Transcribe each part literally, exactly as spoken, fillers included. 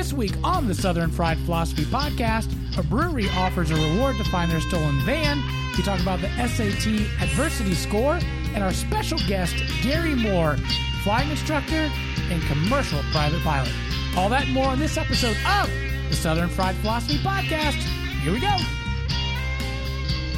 This week on the Southern Fried Philosophy Podcast, a brewery offers a reward to find their stolen van. We talk about the S A T adversity score and our special guest, Gary Moore, flying instructor and commercial private pilot. All that and more on this episode of the Southern Fried Philosophy Podcast. Here we go.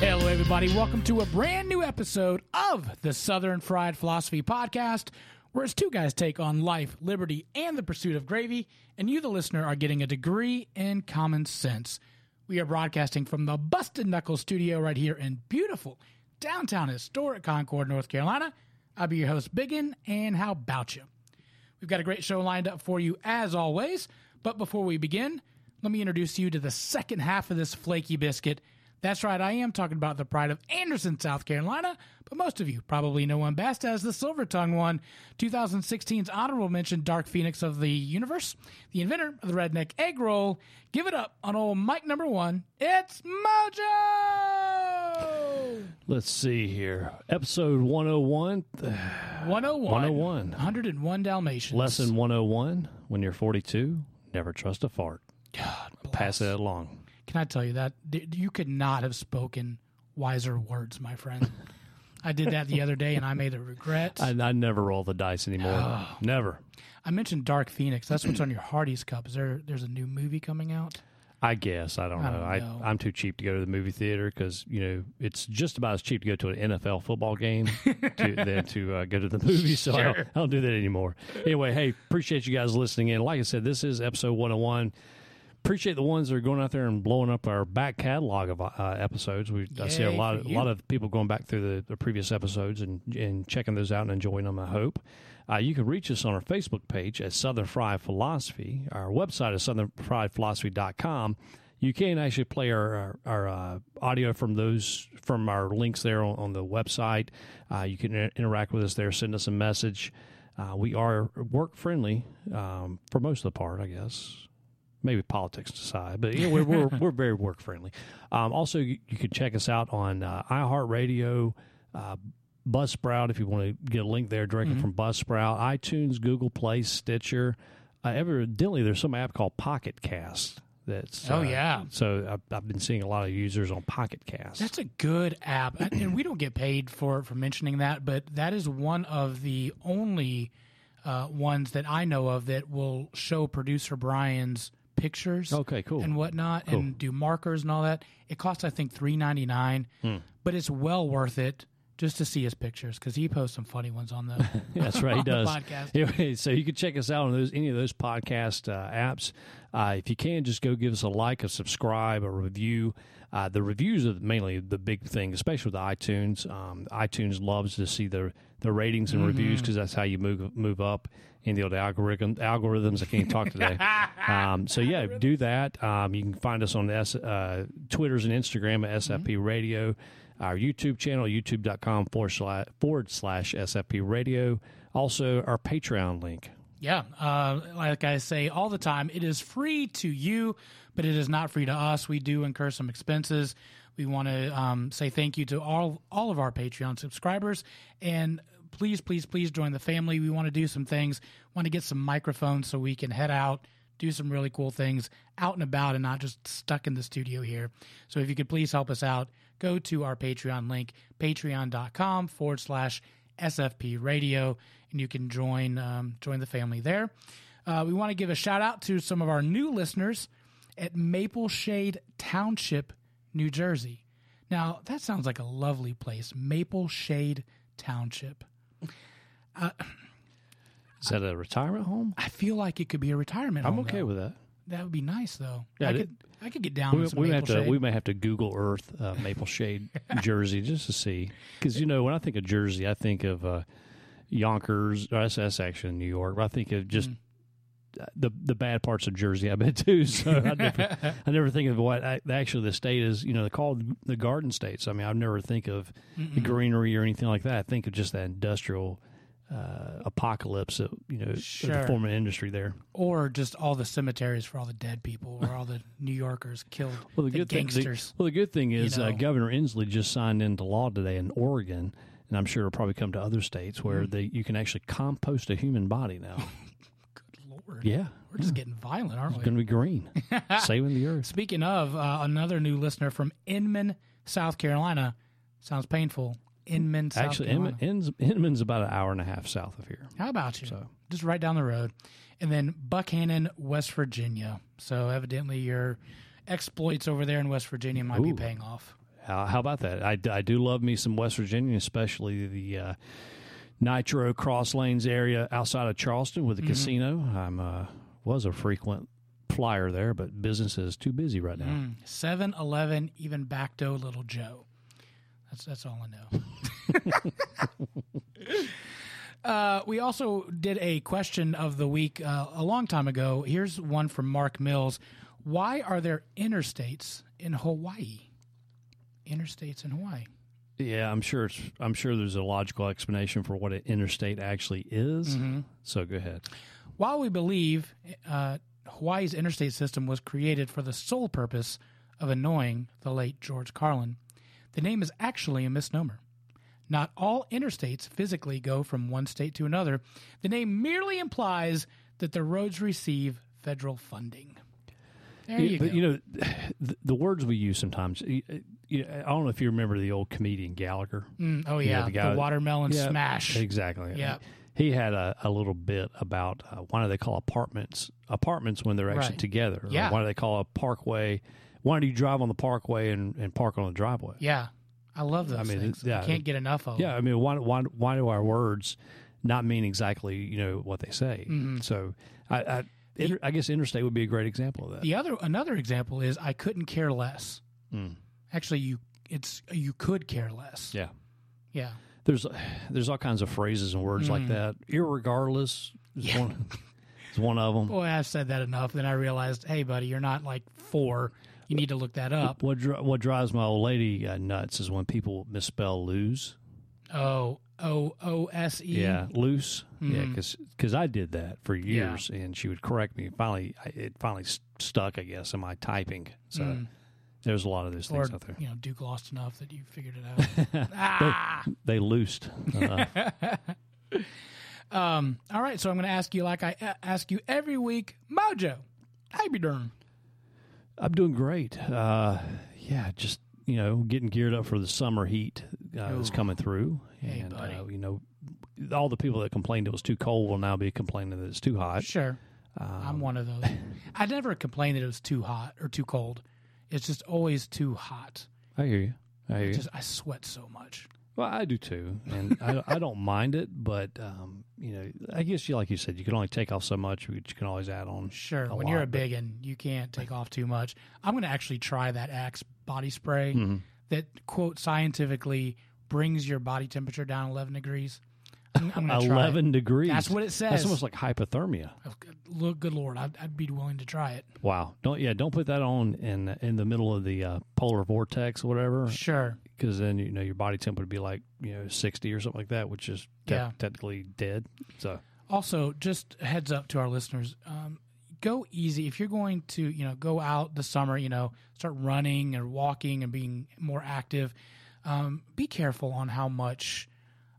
Hello, everybody. Welcome to a brand new episode of the Southern Fried Philosophy Podcast, where it's two guys take on life, liberty, and the pursuit of gravy, and you, the listener, are getting a degree in common sense. We are broadcasting from the Busted Knuckles studio right here in beautiful downtown historic Concord, North Carolina. I'll be your host, Biggin, and how about you? We've got a great show lined up for you as always, but before we begin, let me introduce you to the second half of this flaky biscuit. That's right, I am talking about the pride of Anderson, South Carolina, but most of you probably know him best as the Silver Tongue one, twenty sixteen's honorable mention Dark Phoenix of the Universe, the inventor of the redneck egg roll. Give it up on old Mike number one, it's Mojo! Let's see here. Episode one oh one. one oh one. one oh one. one oh one Dalmatians. Lesson one oh one, when you're forty-two, never trust a fart. God bless. Pass it along. Can I tell you that? You could not have spoken wiser words, my friend. I did that the other day, and I made a regret. I, I never roll the dice anymore. Oh. Never. I mentioned Dark Phoenix. That's what's on your Hardee's cup. Is there? There's a new movie coming out? I guess. I don't know. I don't know. I, I'm too cheap to go to the movie theater because, you know, it's just about as cheap to go to an N F L football game to, than to uh, go to the movie, so sure. I, don't, I don't do that anymore. Anyway, hey, appreciate you guys listening in. Like I said, this is episode one oh one. Appreciate the ones that are going out there and blowing up our back catalog of uh, episodes. We I see a lot of a lot of people going back through the, the previous episodes and, and checking those out and enjoying them, I hope. Uh, you can reach us on our Facebook page at Southern Fried Philosophy. Our website is southern fried philosophy dot com. You can actually play our our, our uh, audio from those from our links there on, on the website. Uh, you can inter- interact with us there, send us a message. Uh, we are work-friendly um, for most of the part, I guess. Maybe politics aside, but you know, we're, we're we're very work friendly. Um, also, you, you can check us out on uh, iHeartRadio, uh, Buzzsprout if you want to get a link there directly mm-hmm. from Buzzsprout, iTunes, Google Play, Stitcher. Uh, evidently, there's some app called Pocket Cast. That's uh, oh yeah. So I've, I've been seeing a lot of users on Pocket Cast. That's a good app, and we don't get paid for for mentioning that, but that is one of the only uh, ones that I know of that will show producer Brian's pictures okay, cool. and whatnot cool. and do markers and all that. It costs, I think, three ninety-nine, hmm. but it's well worth it just to see his pictures because he posts some funny ones on the That's right, he does. Podcast. Anyway, so you can check us out on those any of those podcast uh, apps. Uh, if you can, just go give us a like, a subscribe, a review. Uh, the reviews are mainly the big thing, especially with iTunes. Um, iTunes loves to see the the ratings and mm-hmm. reviews because that's how you move move up in the old algorithm algorithms. I can't talk today. um, so yeah, do that. Um, you can find us on S, uh, Twitters and Instagram at S F P mm-hmm. Radio. Our YouTube channel, youtube.com forward slash, forward slash S F P Radio. Also, our Patreon link. Yeah, uh, like I say all the time, it is free to you, but it is not free to us. We do incur some expenses. We want to um, say thank you to all all of our Patreon subscribers, and please, please, please join the family. We want to do some things. Want to get some microphones so we can head out, do some really cool things out and about and not just stuck in the studio here. So if you could please help us out, go to our Patreon link, patreon.com forward slash S F P Radio, and you can join um, join the family there. Uh, we want to give a shout-out to some of our new listeners at Maple Shade Township, New Jersey. Now, that sounds like a lovely place, Maple Shade Township. Uh, Is that a retirement home? I feel like it could be a retirement I'm home. I'm okay though. with that. That would be nice, though. Yeah, I could I could get down we, with some we maple have to, shade. We may have to Google Earth uh, Maple Shade Jersey just to see. Because, you know, when I think of Jersey, I think of uh, Yonkers. Or that's, that's actually in New York. But I think of just mm. the the bad parts of Jersey, I bet, too. So I never, I never think of what I, actually the state is. You know, they're called the Garden States. I mean, I never think of Mm-mm. the greenery or anything like that. I think of just that industrial Uh, apocalypse, uh, you know, sure. the former industry there, or just all the cemeteries for all the dead people, or all the New Yorkers killed. Well, the, the good gangsters. Thing, the, well, the good thing is you know. uh, Governor Inslee just signed into law today in Oregon, and I'm sure it'll probably come to other states where mm-hmm. they you can actually compost a human body now. Good Lord. We're, yeah. We're just yeah. getting violent, aren't we? It's going to be green. Saving the earth. Speaking of, uh, another new listener from Inman, South Carolina. Sounds painful. Inman, South Actually, Carolina. Actually, Inman, Inman's about an hour and a half south of here. How about you? So. Just right down the road. And then Buckhannon, West Virginia. So evidently your exploits over there in West Virginia might Ooh. be paying off. Uh, how about that? I, I do love me some West Virginia, especially the uh, Nitro Cross Lanes area outside of Charleston with the mm-hmm. casino. I uh, was a frequent flyer there, but business is too busy right now. Mm. seven eleven, even Backdo Little Joe. That's, that's all I know. uh, we also did a question of the week uh, a long time ago. Here's one from Mark Mills. Why are there interstates in Hawaii? Interstates in Hawaii. Yeah, I'm sure it's, I'm sure there's a logical explanation for what an interstate actually is. Mm-hmm. So go ahead. While we believe uh, Hawaii's interstate system was created for the sole purpose of annoying the late George Carlin, the name is actually a misnomer. Not all interstates physically go from one state to another. The name merely implies that the roads receive federal funding. There you, you but, go. You know, the, the words we use sometimes, you, you, I don't know if you remember the old comedian Gallagher. Mm, oh, yeah. You know, the, guy, the watermelon yeah, smash. Exactly. Yeah. He had a, a little bit about uh, why do they call apartments apartments when they're actually right. together? Yeah. Why do they call a parkway? Why do you drive on the parkway and, and park on the driveway? Yeah. I love those I mean, things. Yeah, I can't get enough of yeah, them. Yeah. I mean, why, why, why do our words not mean exactly, you know, what they say? Mm-hmm. So I, I Inter, I guess interstate would be a great example of that. The other another example is I couldn't care less. Mm. Actually, you it's you could care less. Yeah, yeah. There's there's all kinds of phrases and words mm. like that. Irregardless is yeah. one is one of them. Boy, I've said that enough. Then I realized, hey, buddy, you're not like four. You need to look that up. What what drives my old lady uh, nuts is when people misspell lose. Oh. O O S E Yeah, loose. Mm-hmm. Yeah, because because I did that for years, yeah. and she would correct me. Finally, it finally stuck, I guess, in my typing. So mm. there's a lot of those or, things out there. You know, Duke lost enough that you figured it out. ah! They, they loosed enough. um, all right, so I'm going to ask you like I a- ask you every week, Mojo, how you be doing? I'm doing great. Uh, yeah, just, you know, getting geared up for the summer heat uh, is coming through. Hey, and, buddy. Uh, you know, all the people that complained it was too cold will now be complaining that it's too hot. Sure. Um, I'm one of those. I never complained that it was too hot or too cold. It's just always too hot. I hear you. I hear you. Just, I sweat so much. Well, I do too. And I, I don't mind it, but, um, you know, I guess, you like you said, you can only take off so much, which you can always add on. Sure. When lot, you're a biggin, you can't take off too much. I'm going to actually try that Axe body spray mm-hmm. that, quote, scientifically brings your body temperature down eleven degrees. I'm, I'm gonna try eleven it. Degrees. That's what it says. That's almost like hypothermia. Oh, good, good Lord, I'd, I'd be willing to try it. Wow. Don't yeah. Don't put that on in in the middle of the uh, polar vortex or whatever. Sure. Because then you know your body temp would be like you know sixty or something like that, which is te- yeah. technically dead. So also just a heads up to our listeners. Um, Go easy. If you're going to, you know, go out this summer, you know, start running or walking and being more active, um, be careful on how much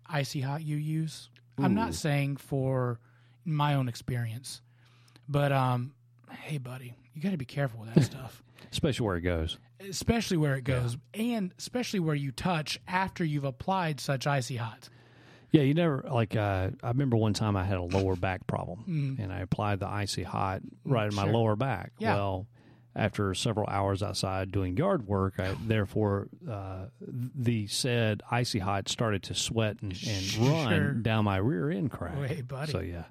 Icy Hot you use. Ooh. I'm not saying for my own experience, but, um, hey, buddy, you got to be careful with that stuff. Especially where it goes. Especially where it goes. Yeah. And especially where you touch after you've applied such Icy Hot. Yeah, you never, like, uh, I remember one time I had a lower back problem, mm. and I applied the Icy Hot right in my sure. lower back. Yeah. Well, after several hours outside doing yard work, I, therefore, uh, the said Icy Hot started to sweat and, and sure. run down my rear end crack. Oh, hey, buddy. So, yeah.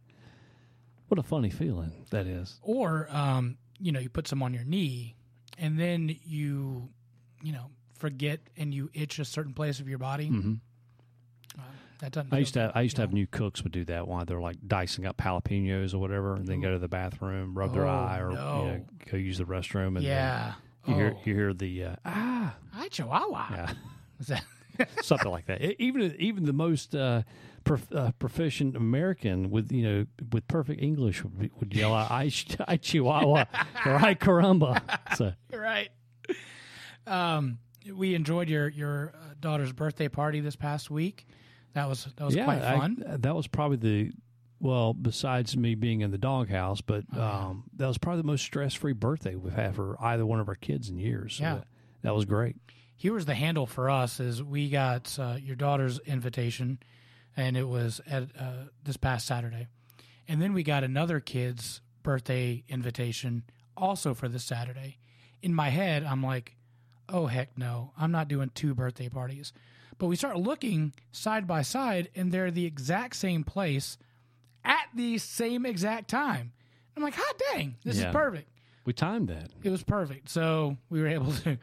What a funny feeling that is. Or, um, you know, you put some on your knee, and then you, you know, forget and you itch a certain place of your body. Mm-hmm. Uh, I used to have, I used to have new cooks would do that while they're like dicing up jalapenos or whatever, and then go to the bathroom, rub oh, their eye, or no. you know, go use the restroom. And yeah, you, oh. hear, you hear the uh, ah, ah, chihuahua, yeah. Is that something like that? It, even even the most uh, prof, uh, proficient American with you know with perfect English would, be, would yell out I, I chihuahua or I caramba. So. You're right. Um, we enjoyed your your daughter's birthday party this past week. That was that was yeah, quite fun. I, that was probably the Well, besides me being in the doghouse, but oh, yeah. um, that was probably the most stress-free birthday we've had for either one of our kids in years. So yeah. That, that was great. Here was the handle for us is we got uh, your daughter's invitation, and it was at uh, this past Saturday. And then we got another kid's birthday invitation also for this Saturday. In my head, I'm like, oh, heck no, I'm not doing two birthday parties. But we start looking side by side, and they're the exact same place at the same exact time. I'm like, hot dang, this yeah. is perfect. We timed that. It was perfect. So we were able to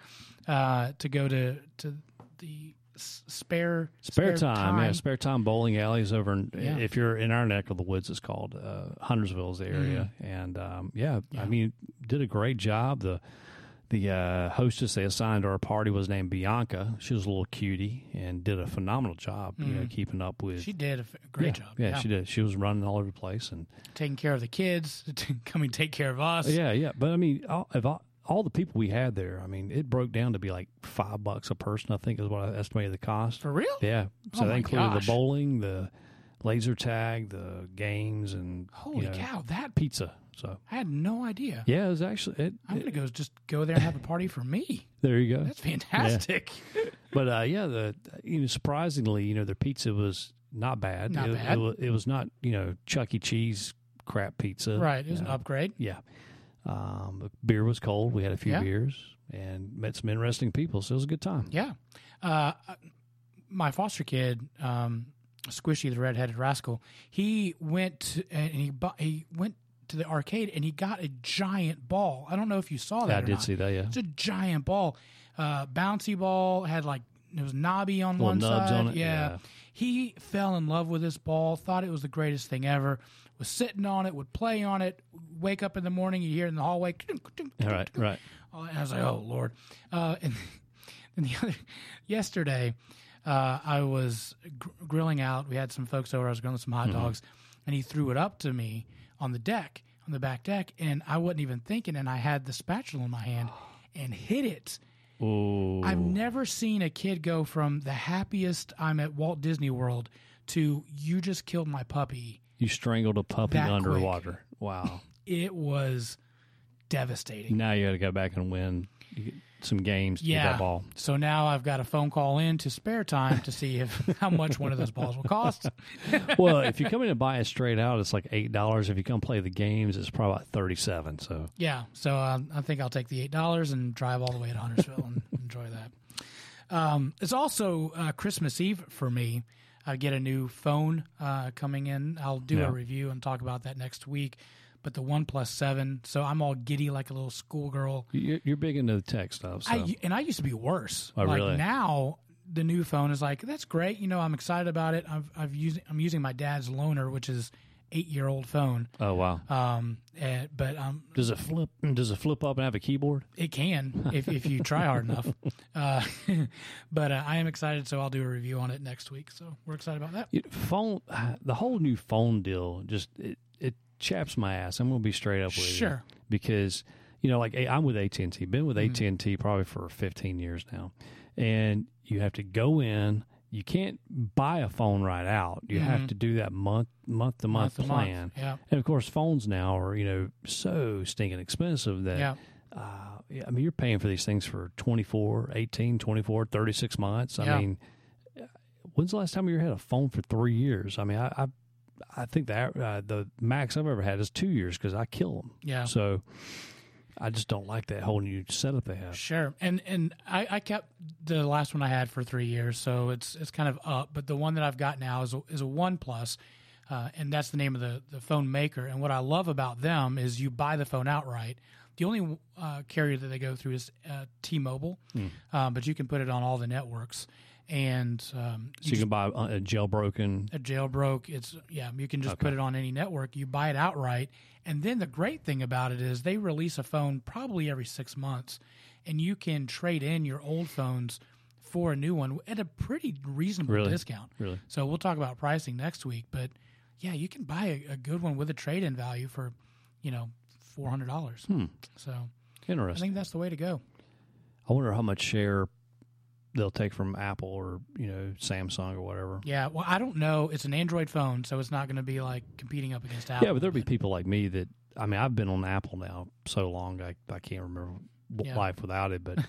uh, to go to, to the spare spare, spare time, time. Yeah, spare time bowling alleys over in, yeah. if you're in our neck of the woods, it's called uh, Huntersville's area. Mm-hmm. And um, yeah, yeah, I mean, did a great job. The the uh, hostess they assigned to our party was named Bianca. She was a little cutie and did a phenomenal job, mm-hmm. you know, keeping up with. She did a great yeah, job. Yeah, yeah, she did. She was running all over the place and taking care of the kids, coming to take care of us. Yeah, yeah. But I mean, all, if all, all the people we had there, I mean, it broke down to be like five bucks a person, I think is what I estimated the cost. For real? Yeah. So oh that included gosh. the bowling, the laser tag, the games, and holy you know, cow, that pizza. So I had no idea. Yeah, it was actually. It, I'm it, gonna go just go there and have a party for me. There you go. That's fantastic. Yeah. But uh, yeah, the you know surprisingly, you know, their pizza was not bad. Not it, bad. It, it, it was not you know Chuck E. Cheese crap pizza. Right. It was you know. an upgrade. Yeah. Um, the beer was cold. We had a few yeah. beers and met some interesting people. So it was a good time. Yeah. Uh, my foster kid. Um, Squishy, the red-headed rascal, he went to, and he bu- he went to the arcade and he got a giant ball. I don't know if you saw that. Yeah, or I did not. see that. Yeah, it's a giant ball, uh, bouncy ball. Had like it was knobby on one side. On it. Yeah. yeah, he fell in love with this ball. Thought it was the greatest thing ever. Was sitting on it. Would play on it. Wake up in the morning. You hear it in the hallway. All right, right. And I was like, oh Lord. Uh, and then the other yesterday. Uh, I was gr- grilling out. We had some folks over. I was grilling some hot dogs, mm-hmm. and he threw it up to me on the deck, on the back deck, and I wasn't even thinking, and I had the spatula in my hand and hit it. Ooh. I've never seen a kid go from the happiest I'm at Walt Disney World to you just killed my puppy. You strangled a puppy underwater. Quick. Wow. It was devastating. Now you got to go back and win. You- some games to yeah. get that ball. So now I've got a phone call in to spare time to see if how much one of those balls will cost. Well, if you come in and buy it straight out, it's like eight dollars. If you come play the games, it's probably like thirty-seven dollars. So yeah, so uh, I think I'll take the eight dollars and drive all the way to Huntersville and enjoy that. Um, it's also uh, Christmas Eve for me. I get a new phone uh, coming in. I'll do yeah. a review and talk about that next week. But the one plus seven, so I'm all giddy like a little schoolgirl. You're, you're big into the tech stuff. So. I, and I used to be worse. Oh, like really? Now the new phone is like, that's great. You know, I'm excited about it. I've, I've used, I'm using my dad's loaner, which is eight-year-old phone. Oh, wow. Um, and, but um, does it flip? Does it flip up and have a keyboard? It can if if you try hard enough. Uh, but uh, I am excited, so I'll do a review on it next week. So we're excited about that. It, phone, the whole new phone deal just. It, chaps my ass. I'm going to be straight up with sure. you. Sure. Because, you know, like I'm with A T and T. Been with mm-hmm. A T and T probably for fifteen years now. And you have to go in. You can't buy a phone right out. You mm-hmm. have to do that month, month to month plan. Yeah. And, of course, phones now are, you know, so stinking expensive that, yeah. uh, I mean, you're paying for these things for twenty-four, eighteen, twenty-four, thirty-six months. I yeah. mean, when's the last time you had a phone for three years? I mean, I, I I think that uh, the max I've ever had is two years because I kill them. Yeah. So I just don't like that whole new setup they have. Sure. And and I, I kept the last one I had for three years, so it's it's kind of up. But the one that I've got now is a, is a OnePlus, uh, and that's the name of the, the phone maker. And what I love about them is you buy the phone outright. The only uh, carrier that they go through is uh, T-Mobile, mm. um, but you can put it on all the networks. And um, so you, you can buy a jailbroken. A jailbroke. It's yeah. You can just okay. put it on any network. You buy it outright, and then the great thing about it is they release a phone probably every six months, and you can trade in your old phones for a new one at a pretty reasonable really? discount. Really. So we'll talk about pricing next week, but yeah, you can buy a, a good one with a trade-in value for, you know, four hundred dollars. Hmm. So interesting. I think that's the way to go. I wonder how much share they'll take from Apple or, you know, Samsung or whatever. Yeah, well, I don't know. It's an Android phone, so it's not going to be, like, competing up against Apple. Yeah, but there'll be people like me that, I mean, I've been on Apple now so long, I, I can't remember yeah. life without it, but...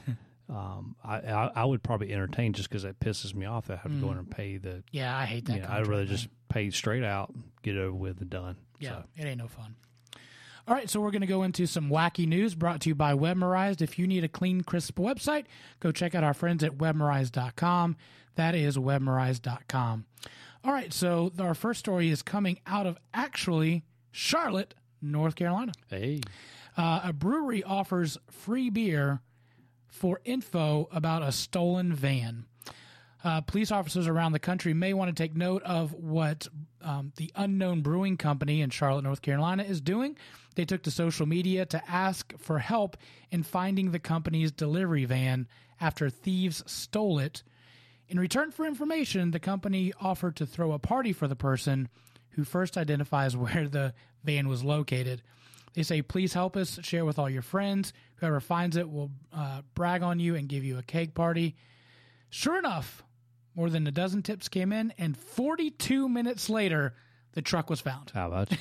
Um, I, I I would probably entertain just because that pisses me off. I have to mm. go in and pay the. Yeah, I hate that. You know, I'd rather thing. just pay straight out, get it over with, and done. Yeah, so. It ain't no fun. All right, so we're going to go into some wacky news brought to you by Webmerized. If you need a clean, crisp website, go check out our friends at webmerized dot com. That is webmerized dot com. All right, so our first story is coming out of actually Charlotte, North Carolina. Hey. Uh, a brewery offers free beer for info about a stolen van. Uh, police officers around the country may want to take note of what um, the Unknown Brewing Company in Charlotte, North Carolina is doing. They took to social media to ask for help in finding the company's delivery van after thieves stole it. In return for information, the company offered to throw a party for the person who first identifies where the van was located. They say, please help us, share with all your friends. Whoever finds it will uh, brag on you and give you a cake party. Sure enough, more than a dozen tips came in, and forty-two minutes later, the truck was found. How about you?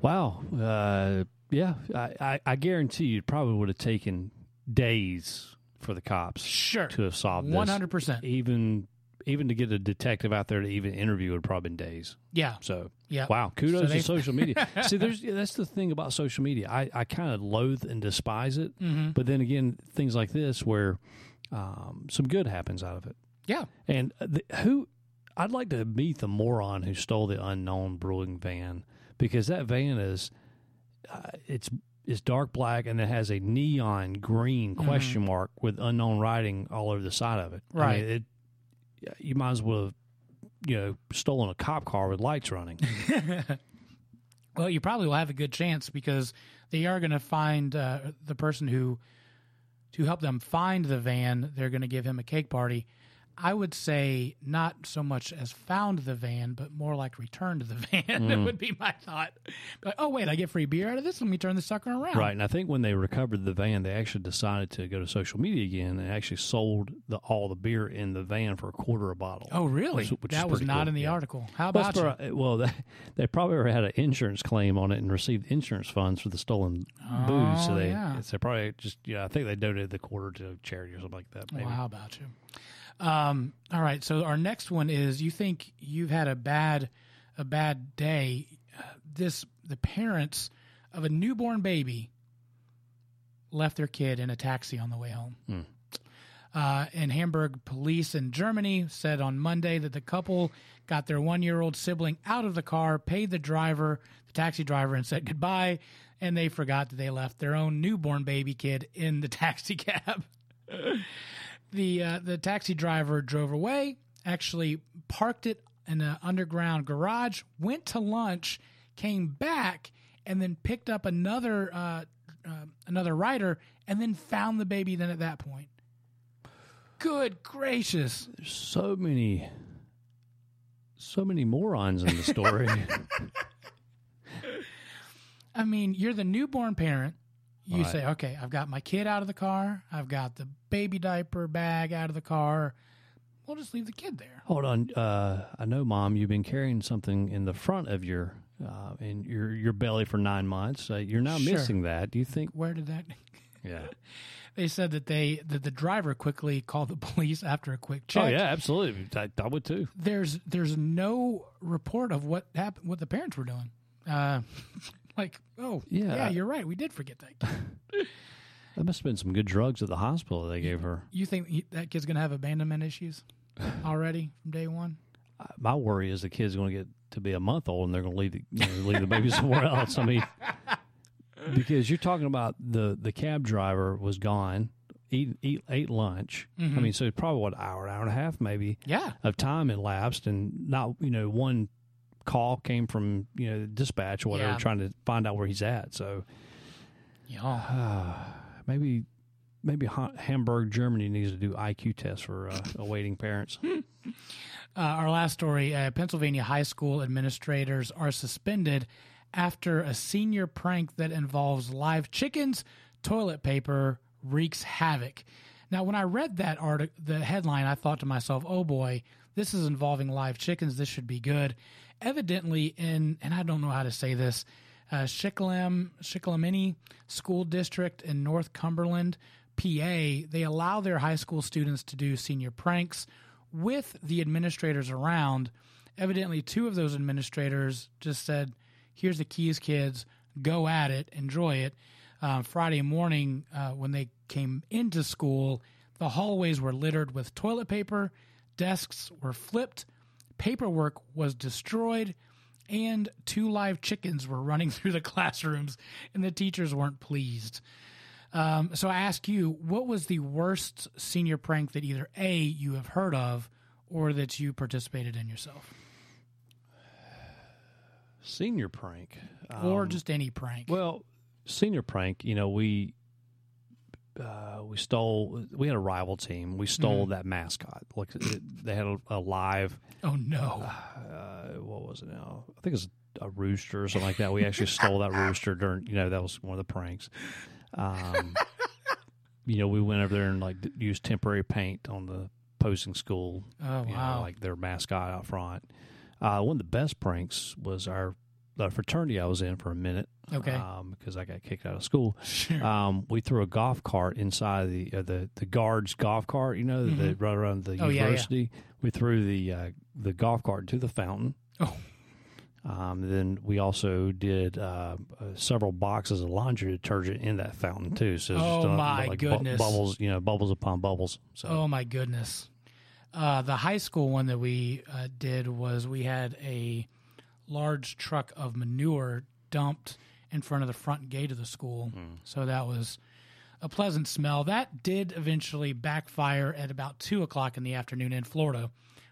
Wow. Uh, yeah, I, I, I guarantee you it probably would have taken days for the cops sure. to have solved this. one hundred percent. Even... Even to get a detective out there to even interview would probably been days. Yeah. So, yeah. Wow. Kudos so they, to social media. See, there's that's the thing about social media. I, I kind of loathe and despise it. Mm-hmm. But then again, things like this where um, some good happens out of it. Yeah. And the, who I'd like to meet the moron who stole the Unknown Brewing van, because that van is uh, it's it's dark black and it has a neon green question mm-hmm. mark with unknown writing all over the side of it. Right. I mean, it, you might as well have, you know, stolen a cop car with lights running. Well, you probably will have a good chance because they are going to find uh, the person who, to help them find the van, they're going to give him a cake party. I would say not so much as found the van, but more like returned the van. Mm. That would be my thought. Like, oh, wait, I get free beer out of this? Let me turn the sucker around. Right, and I think when they recovered the van, they actually decided to go to social media again and actually sold the, all the beer in the van for a quarter a bottle. Oh, really? Which, which that was not cool. in the yeah. article. How about well, you? For, well, they, they probably had an insurance claim on it and received insurance funds for the stolen oh, booze. So they, yeah. so they probably just, yeah, I think they donated the quarter to charity or something like that. Maybe. Well, how about you? Um, all right, so our next one is, you think you've had a bad a bad day. Uh, this the parents of a newborn baby left their kid in a taxi on the way home. Mm. Uh, and Hamburg police in Germany said on Monday that the couple got their one-year-old sibling out of the car, paid the driver, the taxi driver, and said goodbye, and they forgot that they left their own newborn baby kid in the taxi cab. The uh, the taxi driver drove away, actually parked it in an underground garage, went to lunch, came back, and then picked up another uh, uh, another rider, and then found the baby then at that point. Good gracious. There's so many, so many morons in the story. I mean, you're the newborn parent. You right. say, okay, I've got my kid out of the car. I've got the baby diaper bag out of the car. We'll just leave the kid there. Hold on. Uh, I know, Mom, you've been carrying something in the front of your uh, in your your belly for nine months. Uh, you're now sure. missing that. Do you think? Where did that? Yeah. They said that they that the driver quickly called the police after a quick check. Oh yeah, absolutely. I, I would too. There's there's no report of what happened, what the parents were doing. Uh, Like, oh, yeah. yeah, you're right. We did forget that kid. That must have been some good drugs at the hospital they gave her. You think he, that kid's going to have abandonment issues already from day one? Uh, my worry is the kid's going to get to be a month old and they're going to leave the, you know, leave the baby somewhere else. I mean, because you're talking about the, the cab driver was gone, eat, eat, ate lunch. Mm-hmm. I mean, so probably, what, an hour, hour and a half maybe yeah. of time elapsed, and not, you know, one call came from, you know, dispatch or whatever, yeah. trying to find out where he's at. So, yeah, uh, maybe maybe ha- Hamburg, Germany needs to do I Q tests for uh, awaiting parents. uh, our last story: uh, Pennsylvania high school administrators are suspended after a senior prank that involves live chickens, toilet paper wreaks havoc. Now, when I read that article, the headline, I thought to myself, oh boy, this is involving live chickens. This should be good. Evidently in, and I don't know how to say this, uh, Shikellamy, Shikellamy School District in North Cumberland, P A, they allow their high school students to do senior pranks with the administrators around. Evidently, two of those administrators just said, here's the keys, kids, go at it, enjoy it. Uh, Friday morning, uh, when they came into school, the hallways were littered with toilet paper, desks were flipped, paperwork was destroyed, and two live chickens were running through the classrooms, and the teachers weren't pleased. Um, so I ask you, what was the worst senior prank that either A, you have heard of, or that you participated in yourself? Senior prank. Or um, just any prank. Well, senior prank, you know, we uh, we stole, we had a rival team. We stole mm-hmm. that mascot. Like it, they had a, a live. Oh, no. Uh, what was it now? I think it was a rooster or something like that. We actually stole that rooster during, you know, that was one of the pranks. Um, you know, we went over there and like used temporary paint on the posting school. Oh, you wow. know, like their mascot out front. Uh, one of the best pranks was our the fraternity I was in for a minute. Okay. Um, because I got kicked out of school. Sure. Um, we threw a golf cart inside the uh, the the guards' golf cart. You know, mm-hmm. that right around the oh, university. Yeah, yeah. We threw the uh, the golf cart into the fountain. Oh. Um, then we also did uh, uh, several boxes of laundry detergent in that fountain too. So oh just, uh, my like goodness, bu- bubbles, you know, bubbles upon bubbles. So. Oh my goodness. Uh, the high school one that we uh, did was we had a large truck of manure dumped in front of the front gate of the school. Mm. So that was a pleasant smell. That did eventually backfire at about two o'clock in the afternoon in Florida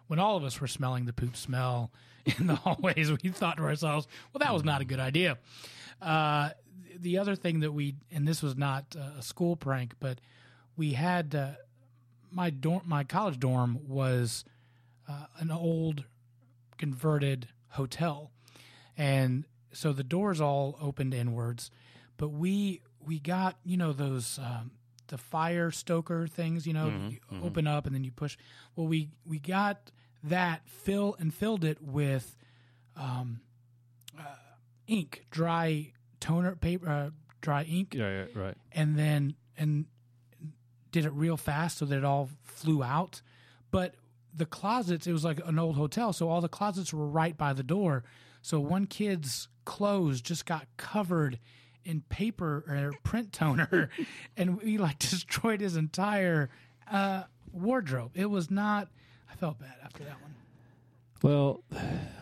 when all of us were smelling the poop smell in the hallways. We thought to ourselves, well, that was not a good idea. Uh, the other thing that we, and this was not a school prank, but we had... Uh, My dorm, my college dorm was uh, an old converted hotel, and so the doors all opened inwards. But we we got you know those um, the fire stoker things, you know, mm-hmm, you mm-hmm. open up and then you push. Well, we we got that fill and filled it with um, uh, ink, dry toner paper, uh, dry ink. Yeah, yeah, right. And then and. did it real fast so that it all flew out. But the closets, it was like an old hotel, so all the closets were right by the door. So one kid's clothes just got covered in paper or print toner, and we like destroyed his entire uh, wardrobe. It was not – I felt bad after that one. Well,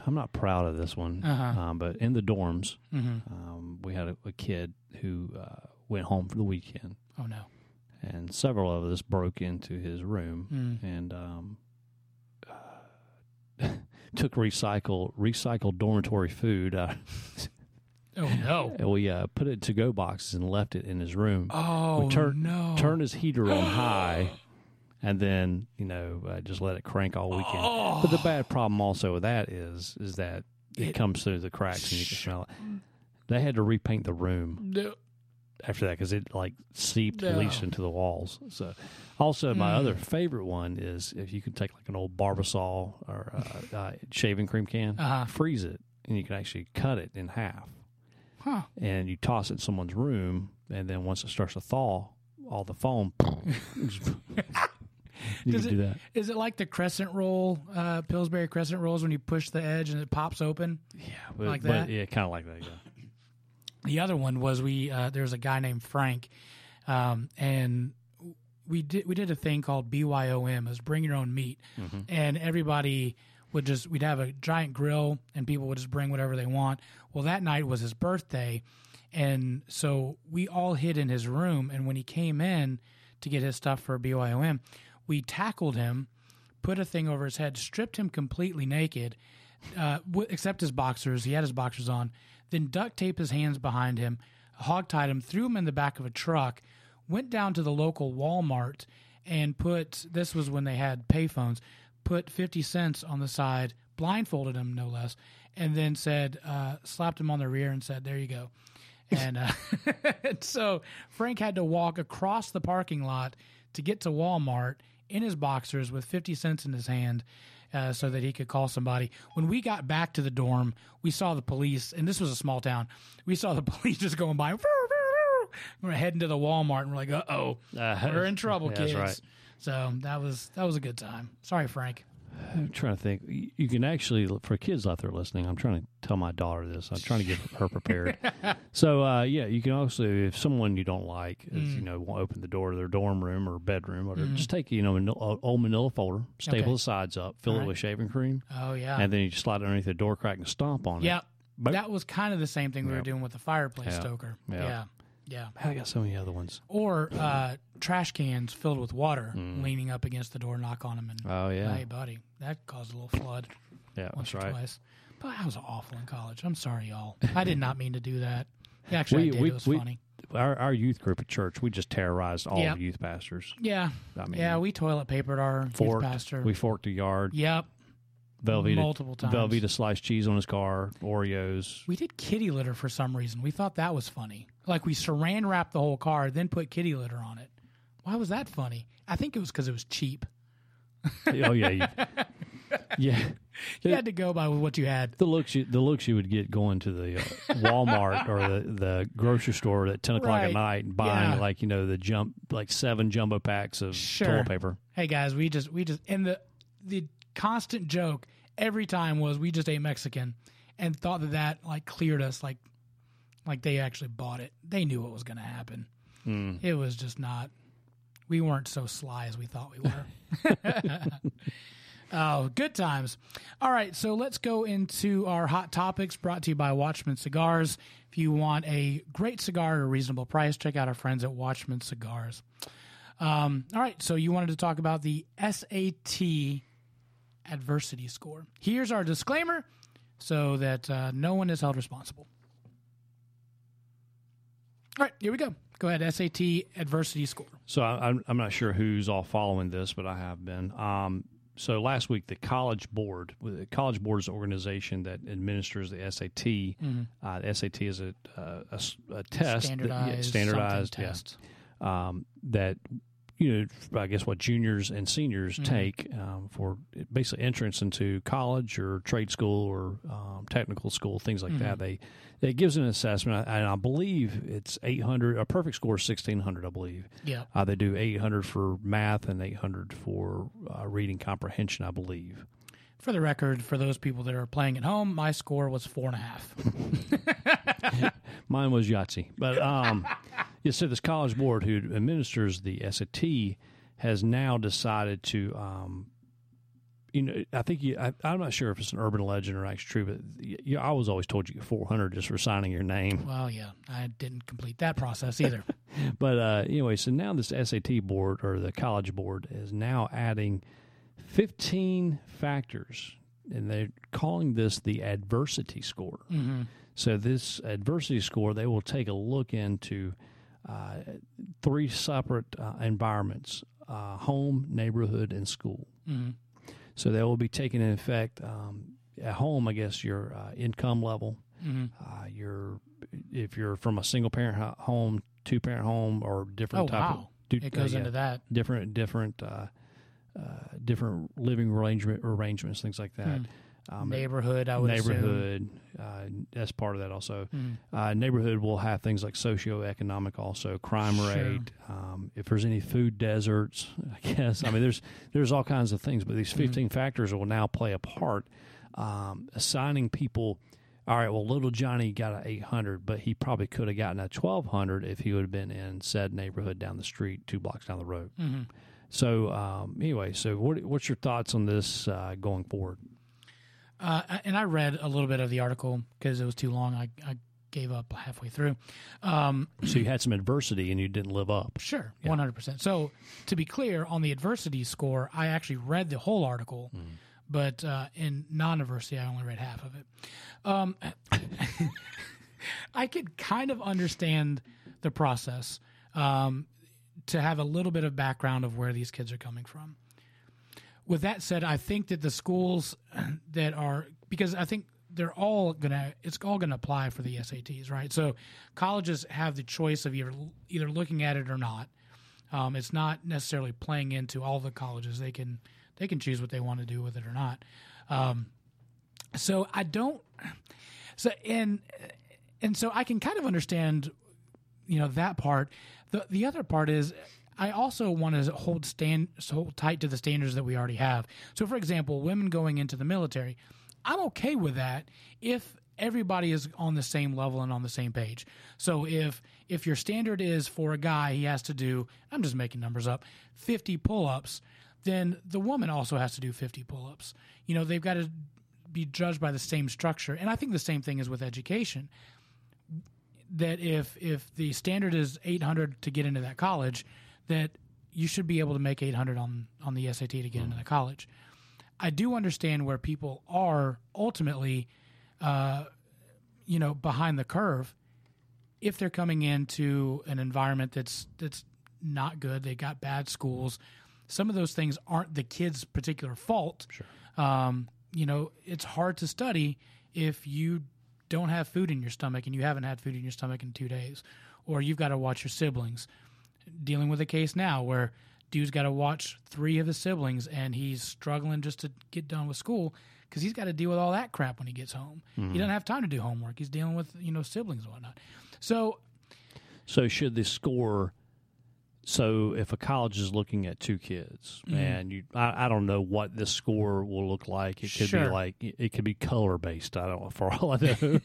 I'm not proud of this one, uh-huh. um, but in the dorms, mm-hmm. um, we had a, a kid who uh, went home for the weekend. Oh, no. And several of us broke into his room mm. and um, uh, took recycle recycled dormitory food. Uh, oh, no. And we uh, put it in to-go boxes and left it in his room. Oh, we tur- no. Turned his heater on high and then, you know, uh, just let it crank all weekend. Oh. But the bad problem also with that is is that it, it comes through the cracks and you can smell it. They had to repaint the room. No. After that, because it like seeped no. at least into the walls. So, also my mm. other favorite one is if you can take like an old Barbasol or uh, uh, shaving cream can, uh-huh. freeze it, and you can actually cut it in half, huh. and you toss it in someone's room, and then once it starts to thaw, all the foam. You Does can it, do that. Is it like the crescent roll, uh, Pillsbury crescent rolls, when you push the edge and it pops open? Yeah, but, like that. But, yeah, kind of like that. Yeah. The other one was we uh, there was a guy named Frank, um, and we did we did a thing called B Y O M, is bring your own meat, mm-hmm. and everybody would just we'd have a giant grill and people would just bring whatever they want. Well, that night was his birthday, and so we all hid in his room. And when he came in to get his stuff for B Y O M, we tackled him, put a thing over his head, stripped him completely naked, uh, w- except his boxers. He had his boxers on. Then duct taped his hands behind him, hogtied him, threw him in the back of a truck, went down to the local Walmart and put, this was when they had payphones, put fifty cents on the side, blindfolded him no less, and then said, uh, slapped him on the rear and said, there you go. And, uh, and so Frank had to walk across the parking lot to get to Walmart in his boxers with fifty cents in his hand uh, so that he could call somebody. When we got back to the dorm, we saw the police, and this was a small town. We saw the police just going by. We're heading to the Walmart, and we're like, uh-oh, uh, we're in trouble, yeah, kids. Right. So that was that was a good time. Sorry, Frank. I'm trying to think. You can actually, for kids out there listening, I'm trying to tell my daughter this. I'm trying to get her prepared. So, uh, yeah, you can also, if someone you don't like, is, mm. you know, won't open the door to their dorm room or bedroom, or mm. just take, you know, an old manila folder, staple okay. the sides up, fill All it right. with shaving cream. Oh, yeah. And then you just slide it underneath the door crack and stomp on yep. it. Yep. That was kind of the same thing we yep. were doing with the fireplace yep. stoker. Yep. Yeah. Yeah. I got so many other ones. Or uh, trash cans filled with water, mm. leaning up against the door, knock on them, and oh yeah, hey buddy, that caused a little flood. Yeah, once that's or right. Twice. But I was awful in college. I'm sorry, y'all. I did not mean to do that. Actually, we, I did. We, it was we, funny. Our, our youth group at church, we just terrorized all yep. the youth pastors. Yeah. I mean, yeah, we toilet papered our forked, youth pastor. We forked a yard. Yep. Velveeta, multiple times. Velveeta sliced cheese on his car, Oreos. We did kitty litter for some reason. We thought that was funny. Like we saran wrapped the whole car, then put kitty litter on it. Why was that funny? I think it was because it was cheap. Oh, yeah. You, yeah. You had to go by with what you had. The looks you, the looks you would get going to the uh, Walmart or the, the grocery store at ten o'clock right. at night and buying yeah. like, you know, the jump, like seven jumbo packs of sure. toilet paper. Hey, guys, we just, we just, and the, the constant joke every time was we just ate Mexican and thought that that like cleared us like. Like, they actually bought it. They knew what was going to happen. Mm. It was just not – we weren't so sly as we thought we were. Oh, good times. All right, so let's go into our hot topics brought to you by Watchman Cigars. If you want a great cigar at a reasonable price, check out our friends at Watchman Cigars. Um, all right, so you wanted to talk about the S A T adversity score. Here's our disclaimer so that uh, no one is held responsible. All right, here we go. Go ahead, S A T adversity score. So I, I'm not sure who's all following this, but I have been. Um, so last week, the College Board, the College Board is an organization that administers the S A T. Mm-hmm. Uh, the S A T is a, uh, a, a test. Standardized. That, yeah, standardized yeah, test. Um, that, you know, I guess what juniors and seniors mm-hmm. take um, for basically entrance into college or trade school or um, technical school, things like mm-hmm. that. They It gives an assessment, and I believe it's eight hundred. A perfect score is sixteen hundred, I believe. Yeah. Uh, they do eight hundred for math and eight hundred for uh, reading comprehension, I believe. For the record, for those people that are playing at home, my score was four and a half. Mine was Yahtzee. But um, yeah, so this College Board who administers the S A T has now decided to um, – You know, I think you, I, I'm not sure if it's an urban legend or actually true, but you, you, I was always told you get four hundred just for signing your name. Well, yeah, I didn't complete that process either. But uh, anyway, so now this S A T board or the College Board is now adding fifteen factors, and they're calling this the adversity score. Mm-hmm. So this adversity score, they will take a look into uh, three separate uh, environments: uh, home, neighborhood, and school. Mm-hmm. So they will be taking in effect um, at home, I guess, your uh, income level, mm-hmm. uh, your if you're from a single parent home, two parent home, or different oh, type wow. of do, it goes uh, yeah, into that different different uh, uh, different living arrangement arrangements, things like that. Mm. Um, neighborhood, I would neighborhood, assume. Neighborhood, uh, that's part of that also. Mm. Uh, neighborhood will have things like socioeconomic also, crime sure. rate, um, if there's any food deserts, I guess. I mean, there's there's all kinds of things, but these fifteen mm. factors will now play a part. Um, assigning people, all right, well, little Johnny got an eight hundred, but he probably could have gotten a twelve hundred if he would have been in said neighborhood down the street, two blocks down the road. Mm-hmm. So um, anyway, so what, what's your thoughts on this uh, going forward? Uh, and I read a little bit of the article because it was too long. I, I gave up halfway through. Um, so you had some adversity and you didn't live up. Sure, yeah. one hundred percent. So to be clear, on the adversity score, I actually read the whole article, mm. but uh, in non-adversity, I only read half of it. Um, I could kind of understand the process um, to have a little bit of background of where these kids are coming from. With that said, I think that the schools that are – because I think they're all going to – it's all going to apply for the S A Ts, right? So colleges have the choice of either, either looking at it or not. Um, it's not necessarily playing into all the colleges. They can they can choose what they want to do with it or not. Um, so I don't. So and and so I can kind of understand, you know, that part. The the other part is, I also want to hold stand hold tight to the standards that we already have. So, for example, women going into the military, I'm okay with that if everybody is on the same level and on the same page. So if if your standard is for a guy, he has to do, I'm just making numbers up, fifty pull-ups, then the woman also has to do fifty pull-ups. You know, they've got to be judged by the same structure. And I think the same thing is with education, that if if the standard is eight hundred to get into that college, that you should be able to make eight hundred on, on the S A T to get mm-hmm. into the college. I do understand where people are ultimately, uh, you know, behind the curve if they're coming into an environment that's that's not good. They got bad schools. Some of those things aren't the kid's particular fault. Sure. Um, you know, it's hard to study if you don't have food in your stomach and you haven't had food in your stomach in two days, or you've got to watch your siblings. Dealing with a case now where dude's got to watch three of his siblings and he's struggling just to get done with school because he's got to deal with all that crap when he gets home. Mm-hmm. He doesn't have time to do homework. He's dealing with, you know, siblings and whatnot. So, so should the score? So if a college is looking at two kids, mm-hmm. and you, I, I don't know what this score will look like. It could sure. be like it could be color based. I don't, for all I know.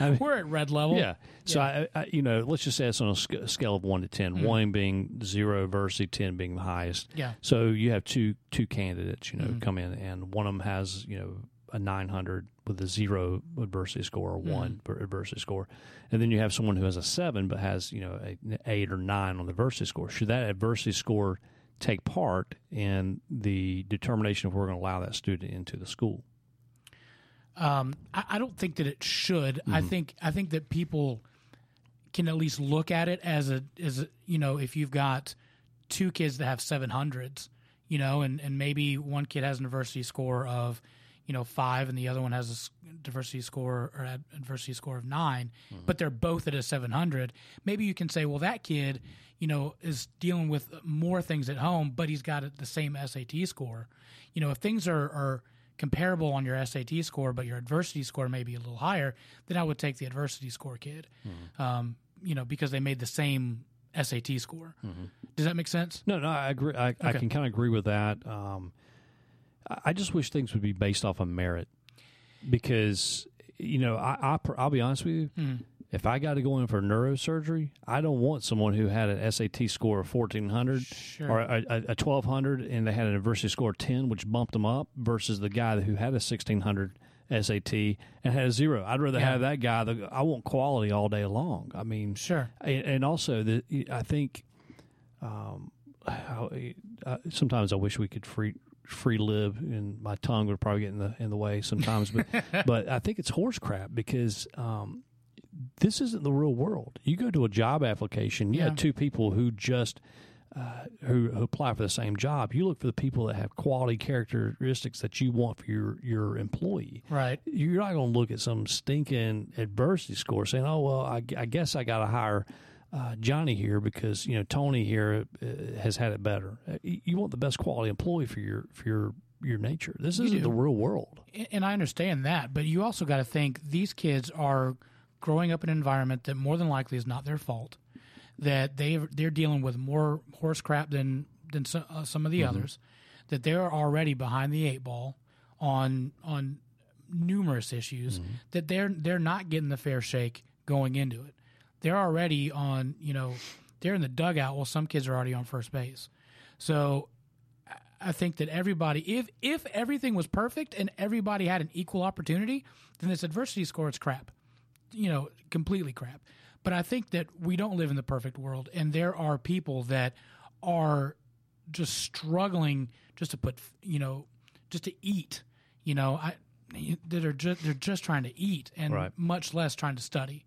I mean, we're at red level. Yeah. So yeah. I, I, you know, let's just say it's on a sc- scale of one to ten. Mm-hmm. One being zero versus ten being the highest. Yeah. So you have two two candidates, you know, mm-hmm. come in, and one of them has, you know, a nine hundred with a zero adversity score or one mm. adversity score. And then you have someone who has a seven but has, you know, a, an eight or nine on the adversity score. Should that adversity score take part in the determination if we're going to allow that student into the school? Um, I, I don't think that it should. Mm-hmm. I think I think that people can at least look at it as a, as a, you know, if you've got two kids that have seven hundreds, you know, and, and maybe one kid has an adversity score of, you know, five, and the other one has a diversity score or adversity score of nine, mm-hmm. but they're both at a seven hundred. Maybe you can say, well, that kid, you know, is dealing with more things at home, but he's got the same S A T score. You know, if things are, are comparable on your S A T score, but your adversity score may be a little higher, then I would take the adversity score kid, mm-hmm. um, you know, because they made the same S A T score. Mm-hmm. Does that make sense? No, no, I agree. I, okay. I can kind of agree with that. Um, I just wish things would be based off of merit because, you know, I, I, I'll be honest with you, mm. if I got to go in for neurosurgery, I don't want someone who had an S A T score of fourteen hundred sure. or a, a, a twelve hundred and they had an adversity score of ten, which bumped them up, versus the guy who had a sixteen hundred S A T and had a zero. I'd rather yeah. have that guy. That, I want quality all day long. I mean, sure. And, and also, the, I think um, I, I, sometimes I wish we could free – free live, and my tongue would probably get in the in the way sometimes, but but I think it's horse crap because um, this isn't the real world. You go to a job application, you yeah. have two people who just uh, who, who apply for the same job. You look for the people that have quality characteristics that you want for your your employee. Right. You're not going to look at some stinking adversity score saying, "Oh well, I, I guess I got to hire Uh, Johnny here because, you know, Tony here uh, has had it better." Uh, you want the best quality employee for your for your, your nature. This you isn't do. the real world. And I understand that, but you also got to think these kids are growing up in an environment that more than likely is not their fault, that they, they're dealing with more horse crap than, than so, uh, some of the mm-hmm. others, that they're already behind the eight ball on on numerous issues, mm-hmm. that they're they're not getting the fair shake going into it. They're already on, you know, they're in the dugout. Well, some kids are already on first base. So I think that everybody, if if everything was perfect and everybody had an equal opportunity, then this adversity score is crap, you know, completely crap. But I think that we don't live in the perfect world, and there are people that are just struggling just to put, you know, just to eat, you know, I, that are just, they're just trying to eat and right. much less trying to study.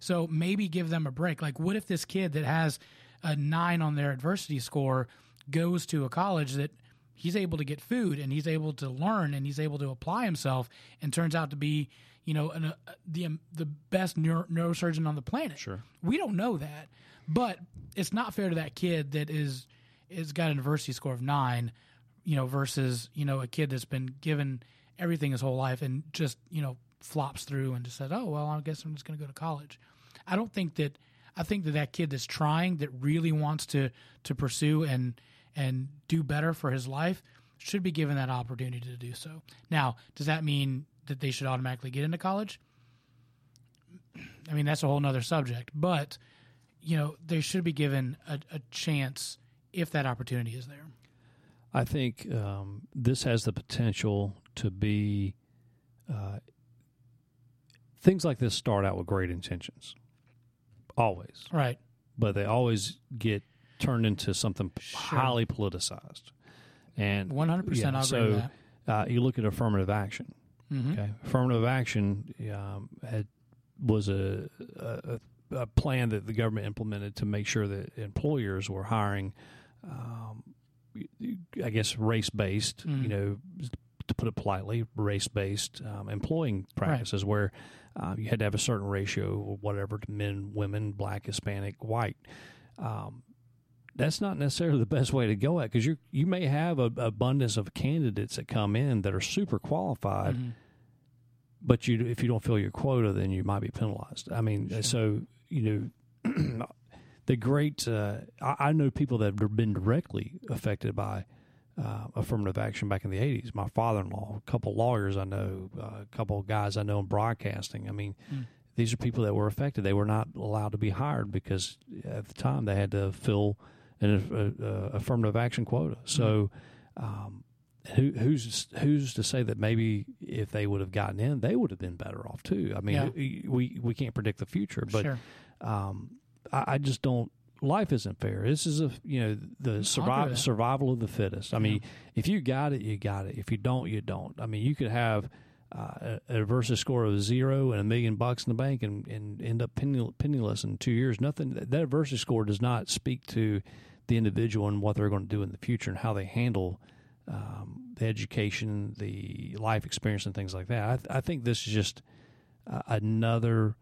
So maybe give them a break. Like, what if this kid that has a nine on their adversity score goes to a college that he's able to get food and he's able to learn and he's able to apply himself and turns out to be, you know, an, uh, the um, the best neuro- neurosurgeon on the planet. Sure. We don't know that. But it's not fair to that kid that is is got a diversity score of nine, you know, versus, you know, a kid that's been given everything his whole life and just, you know, flops through and just said, oh, well, I guess I'm just going to go to college. I don't think that – I think that that kid that's trying, that really wants to, to pursue and and do better for his life, should be given that opportunity to do so. Now, does that mean that they should automatically get into college? I mean, that's a whole nother subject. But, you know, they should be given a, a chance if that opportunity is there. I think um, this has the potential to be uh, – things like this start out with great intentions, always. Right. But they always get turned into something sure. highly politicized. And one hundred percent yeah, I agree so, with that. So uh, you look at affirmative action. Mm-hmm. Okay? Affirmative action um, had, was a, a, a plan that the government implemented to make sure that employers were hiring um, – I guess race-based, mm. you know, to put it politely, race-based um, employing practices right. where um, you had to have a certain ratio or whatever to men, women, black, Hispanic, white. Um, that's not necessarily the best way to go at because you you may have an abundance of candidates that come in that are super qualified, mm-hmm. but you if you don't fill your quota, then you might be penalized. I mean, sure. so, you know, The great, uh, I, I know people that have been directly affected by uh, affirmative action back in the eighties. My father-in-law, a couple lawyers I know, uh, a couple of guys I know in broadcasting. I mean, mm. these are people that were affected. They were not allowed to be hired because at the time they had to fill an uh, uh, affirmative action quota. So um, who, who's who's to say that maybe if they would have gotten in, they would have been better off too? I mean, yeah. we, we can't predict the future, but sure. um I just don't. Life isn't fair. This is a you know the survival survival of the fittest. I mean, yeah. if you got it, you got it. If you don't, you don't. I mean, you could have uh, a adversity score of zero and a million bucks in the bank and, and end up penniless in two years. Nothing. That adversity score does not speak to the individual and what they're going to do in the future and how they handle um, the education, the life experience, and things like that. I, th- I think this is just uh, another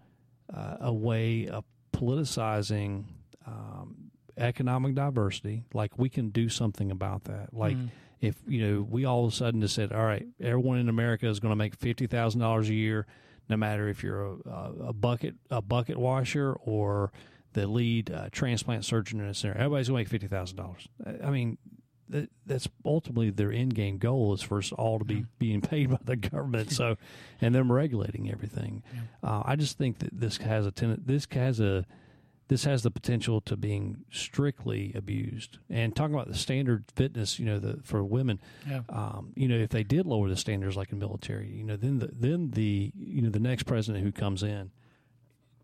uh, a way of politicizing um, economic diversity, like we can do something about that. Like mm. if, you know, we all of a sudden just said, all right, everyone in America is going to make fifty thousand dollars a year, no matter if you're a, a bucket a bucket washer or the lead uh, transplant surgeon in a center. Everybody's going to make fifty thousand dollars. I mean, that, that's ultimately their end game goal is for us all to be mm. being paid by the government. So, and them regulating everything. Yeah. Uh, I just think that this has a ten- This has a this has the potential to being strictly abused. And talking about the standard fitness, you know, the, for women, yeah. um, you know, if they did lower the standards like in military, you know, then the then the you know the next president who comes in,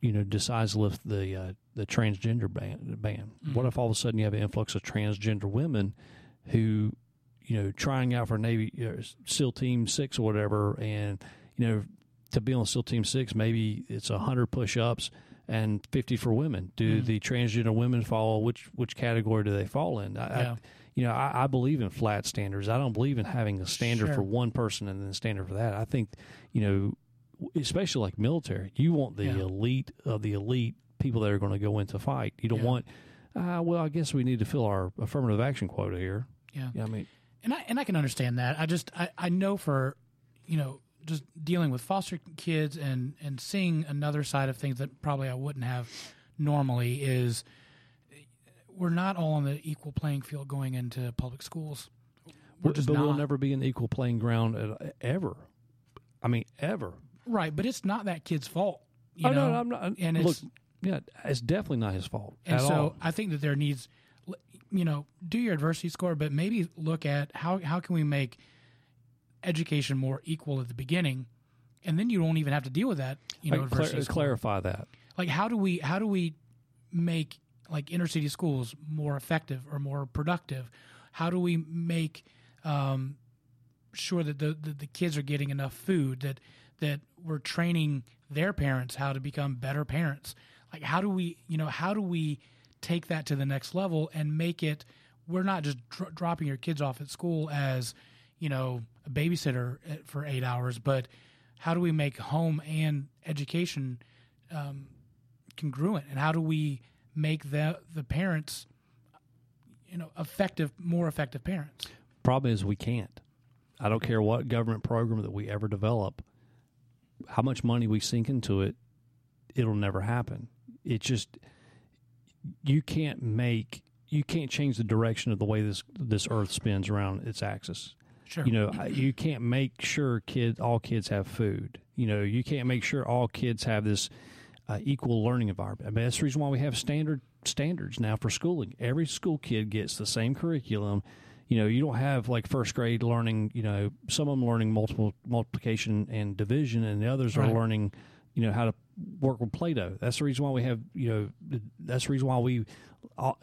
you know, decides to lift the uh, the transgender ban. ban. Mm. What if all of a sudden you have an influx of transgender women who, you know, trying out for Navy you know, SEAL Team Six or whatever, and you know, to be on SEAL Team Six, maybe it's a hundred push-ups and fifty for women. Do mm. the transgender women fall? Which which category do they fall in? I, yeah. I, you know, I, I believe in flat standards. I don't believe in having a standard sure. for one person and then a standard for that. I think, you know, especially like military, you want the yeah. elite of the elite people that are going to go in to fight. You don't yeah. want. Uh, well, I guess we need to fill our affirmative action quota here. Yeah. You know what I mean? And I and I can understand that. I just I, I know for, you know, just dealing with foster kids and, and seeing another side of things that probably I wouldn't have normally is we're not all on the equal playing field going into public schools. We're just but not. We'll never be an equal playing ground at, ever. I mean, ever. Right, but it's not that kid's fault. You oh, know? No, I'm not. And look, it's, yeah, it's definitely not his fault at all. And so I think that there needs – you know, do your adversity score, but maybe look at how, how can we make education more equal at the beginning, and then you don't even have to deal with that. You know, like, adversity clar- clarify that. Like, how do we how do we make like inner city schools more effective or more productive? How do we make um, sure that the, the the kids are getting enough food, that that we're training their parents how to become better parents? Like, how do we you know how do we take that to the next level and make it we're not just dr- dropping your kids off at school as, you know, a babysitter for eight hours, but how do we make home and education um, congruent, and how do we make the the parents, you know, effective, more effective parents? Problem is we can't. I don't care what government program that we ever develop, how much money we sink into it, it'll never happen. It just, you can't make, you can't change the direction of the way this this earth spins around its axis. Sure. You know, you can't make sure kids, all kids have food. You know, you can't make sure all kids have this uh, equal learning environment. I mean, that's the reason why we have standard standards now for schooling. Every school kid gets the same curriculum. You know, you don't have like first grade learning, you know, some of them learning multiple multiplication and division, and the others right. are learning, you know, how to work with Play-Doh. That's the reason why we have, you know, that's the reason why we,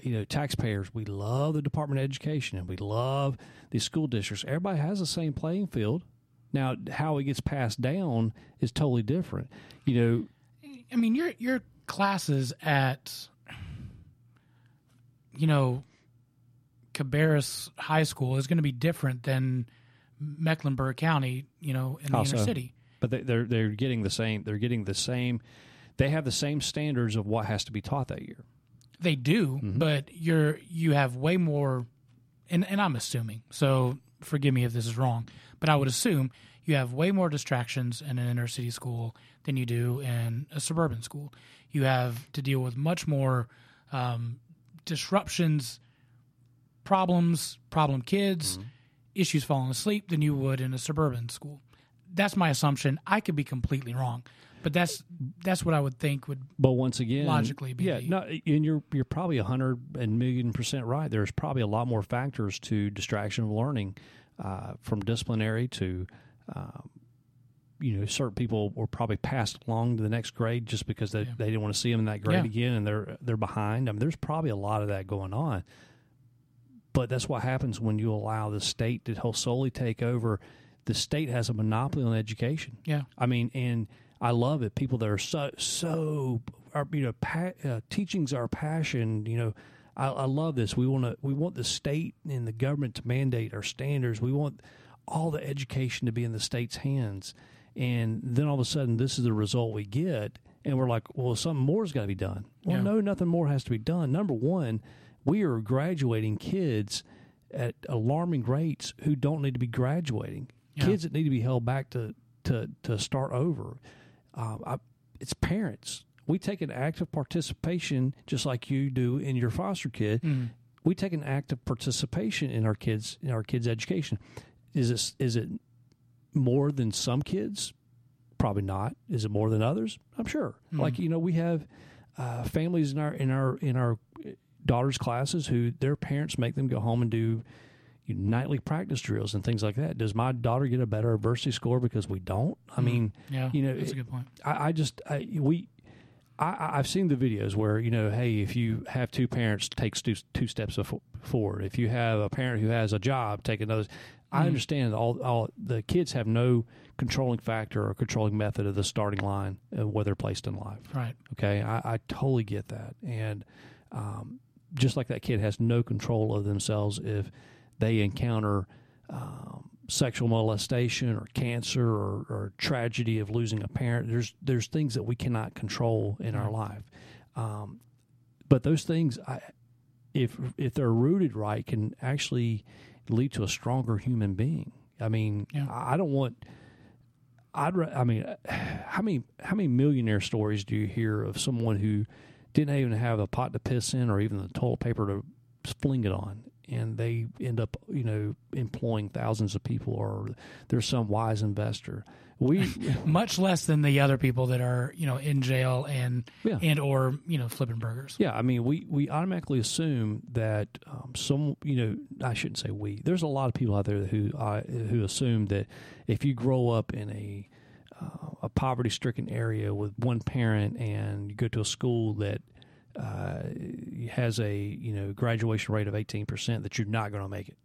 you know, taxpayers, we love the Department of Education and we love these school districts. Everybody has the same playing field. Now, how it gets passed down is totally different. You know, I mean, your your classes at, you know, Cabarrus High School is going to be different than Mecklenburg County, you know, in the also, inner city. But they, they're they're getting the same. They're getting the same. They have the same standards of what has to be taught that year. They do, mm-hmm. but you're you have way more, and, and I'm assuming. So forgive me if this is wrong, but I would assume you have way more distractions in an inner city school than you do in a suburban school. You have to deal with much more um, disruptions. Problems, problem kids, mm-hmm. issues falling asleep than you would in a suburban school. That's my assumption. I could be completely wrong, but that's that's what I would think would. But once again, logically, be yeah, no, and you're you're probably a hundred and million percent right. There's probably a lot more factors to distraction of learning, uh, from disciplinary to, um, you know, certain people were probably passed along to the next grade just because they yeah. they didn't want to see them in that grade yeah. again, and they're they're behind. I mean, there's probably a lot of that going on. But that's what happens when you allow the state to solely take over. The state has a monopoly on education. Yeah, I mean, and I love it. People that are so, so, are, you know, pa- uh, teaching's our passion. You know, I, I love this. We want to. We want the state and the government to mandate our standards. We want all the education to be in the state's hands. And then all of a sudden, this is the result we get, and we're like, well, something more's got to be done. Well, yeah. no, nothing more has to be done. Number one. We are graduating kids at alarming rates who don't need to be graduating. Yeah. Kids that need to be held back to to, to start over. Uh, I, it's parents. We take an active participation, just like you do in your foster kid. Mm. We take an active participation in our kids in our kids' education. Is it is it more than some kids? Probably not. Is it more than others? I'm sure. Mm. Like you know, we have uh, families in our in our in our. daughters' classes who their parents make them go home and do nightly practice drills and things like that. Does my daughter get a better adversity score because we don't? I mean, yeah, you know, that's a good point. I, I just I, we I, I've seen the videos where you know, hey, if you have two parents, take two, two steps forward. If you have a parent who has a job, take another. Mm. I understand all all the kids have no controlling factor or controlling method of the starting line of where they're placed in life. Right. Okay. I, I totally get that, and um. Just like that kid has no control of themselves if they encounter um, sexual molestation or cancer or, or tragedy of losing a parent. There's there's things that we cannot control in our life, um, but those things, I, if if they're rooted right, can actually lead to a stronger human being. I mean, yeah. I don't want. I'd. I mean, how many how many millionaire stories do you hear of someone who didn't even have a pot to piss in or even the toilet paper to fling it on, and they end up, you know, employing thousands of people, or there's some wise investor. We Much less than the other people that are, you know, in jail and yeah. and or, you know, flipping burgers. Yeah, I mean, we, we automatically assume that um, some, you know, I shouldn't say we. There's a lot of people out there who uh, who assume that if you grow up in a Uh, a poverty-stricken area with one parent, and you go to a school that uh, has a you know graduation rate of eighteen percent, that you're not going to make it.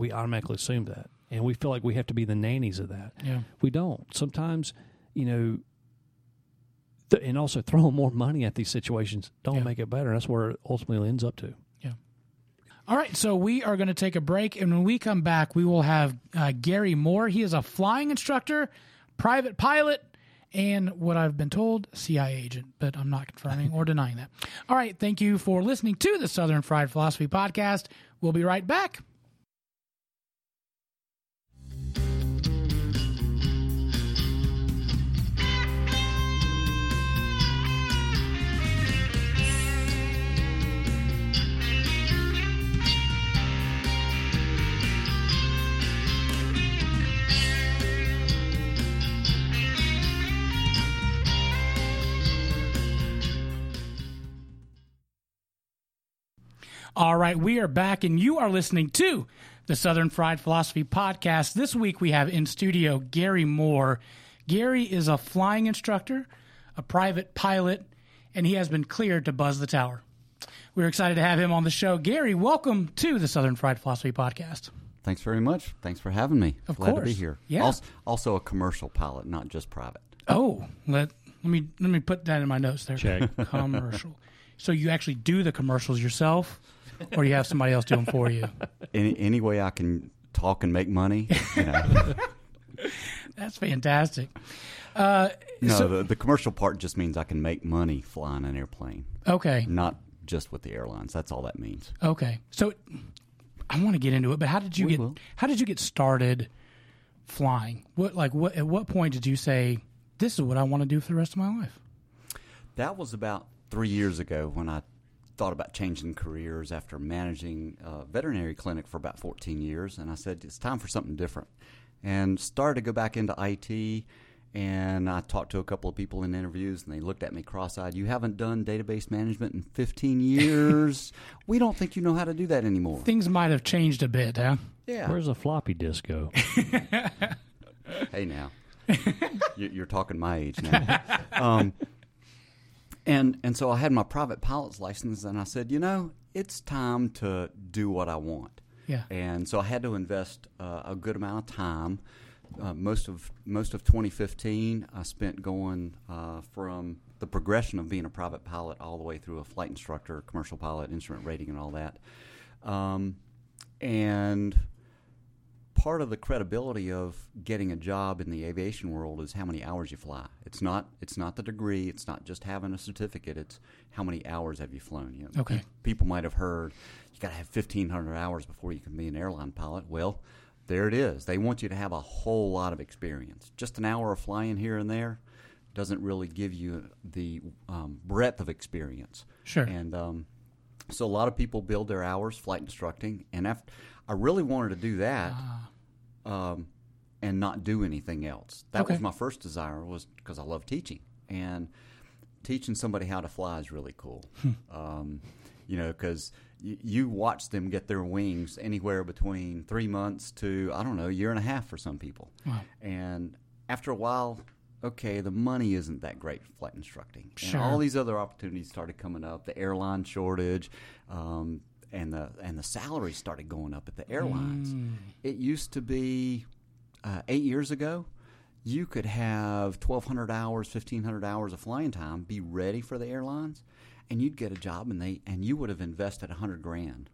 We automatically assume that, and we feel like we have to be the nannies of that. Yeah. We don't. Sometimes, you know, th- and also throwing more money at these situations don't yeah. make it better. That's where it ultimately ends up to. Yeah. All right, so we are going to take a break, and when we come back, we will have uh, Gary Moore. He is a flying instructor, private pilot, and what I've been told, C I A agent, but I'm not confirming or denying that. All right, thank you for listening to the Southern Fried Philosophy Podcast. We'll be right back. All right, we are back, and you are listening to the Southern Fried Philosophy Podcast. This week we have in studio Gary Moore. Gary is a flying instructor, a private pilot, and he has been cleared to buzz the tower. We're excited to have him on the show. Gary, welcome to the Southern Fried Philosophy Podcast. Thanks very much. Thanks for having me. Of Glad course. to be here. Yeah. Also, also a commercial pilot, not just private. Oh, let, let me let me put that in my notes there. Check. Commercial. So you actually do the commercials yourself? Or you have somebody else do them for you? Any, any way I can talk and make money. You know. That's fantastic. Uh, no, so, the, the commercial part just means I can make money flying an airplane. Okay. Not just with the airlines. That's all that means. Okay. So I want to get into it, but how did you we get will. how did you get started flying? What like what at what point did you say, this is what I want to do for the rest of my life? That was about three years ago when I thought about changing careers after managing a veterinary clinic for about fourteen years, and I said, it's time for something different, and started to go back into I T, and I talked to a couple of people in interviews, and they looked at me cross-eyed. You haven't done database management in fifteen years. We don't think you know how to do that anymore. Things might have changed a bit, huh? Yeah. Where's a floppy disk go? Hey, now. You're talking my age now. Um And and so I had my private pilot's license, and I said, you know, it's time to do what I want. Yeah. And so I had to invest uh, a good amount of time. Uh, most of most of twenty fifteen, I spent going uh, from the progression of being a private pilot all the way through a flight instructor, commercial pilot, instrument rating, and all that. Um, and part of the credibility of getting a job in the aviation world is how many hours you fly. It's not it's not the degree. It's not just having a certificate. It's how many hours have you flown. You know, okay. People might have heard you got to have fifteen hundred hours before you can be an airline pilot. Well, there it is. They want you to have a whole lot of experience. Just an hour of flying here and there doesn't really give you the um, breadth of experience. Sure. And um, so a lot of people build their hours flight instructing, and after, I really wanted to do that. Ah. Um, and not do anything else. That okay. was my first desire, was because I love teaching, and teaching somebody how to fly is really cool. um, you know, because y- you watch them get their wings anywhere between three months to, I don't know, a year and a half for some people. Wow. And after a while, okay, the money isn't that great for flight instructing. Sure. And all these other opportunities started coming up, the airline shortage, um, and the and the salaries started going up at the airlines. Mm. It used to be uh, eight years ago, you could have twelve hundred hours, fifteen hundred hours of flying time, be ready for the airlines, and you'd get a job, and they and you would have invested one hundred grand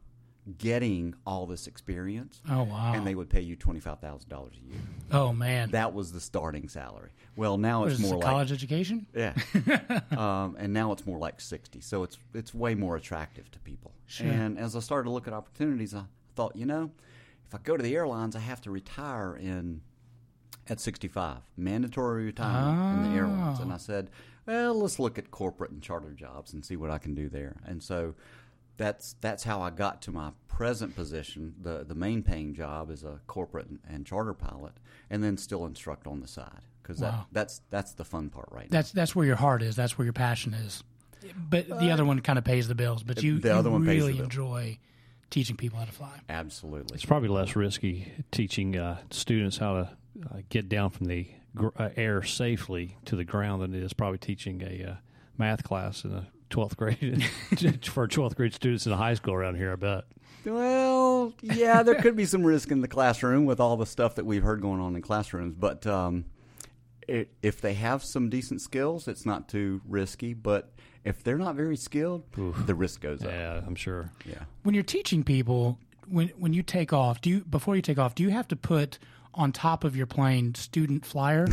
getting all this experience. Oh, wow. And they would pay you twenty-five thousand dollars a year. Oh, man. That was the starting salary. Well, now what, it's more like college education? Yeah. um, and now it's more like sixty. So it's it's way more attractive to people. Sure. And as I started to look at opportunities, I thought, you know, if I go to the airlines, I have to retire in at sixty-five. Mandatory retirement oh. in the airlines. And I said, well, let's look at corporate and charter jobs and see what I can do there. And so That's that's how I got to my present position. The the main paying job is a corporate and, and charter pilot, and then still instruct on the side, because wow. that, that's that's the fun part right that's, now. That's where your heart is. That's where your passion is. But uh, the other one kind of pays the bills, but you, the other you one really pays enjoy teaching people how to fly. Absolutely. It's probably less risky teaching uh, students how to uh, get down from the gr- uh, air safely to the ground than it is probably teaching a uh, math class in a twelfth grade for twelfth grade students in high school around here, I bet. Well, yeah, there could be some risk in the classroom with all the stuff that we've heard going on in classrooms. But um, it, if they have some decent skills, it's not too risky. But if they're not very skilled, Oof. the risk goes up. Yeah, I'm sure. Yeah. When you're teaching people, when when you take off, do you before you take off, do you have to put on top of your plane, student flyer,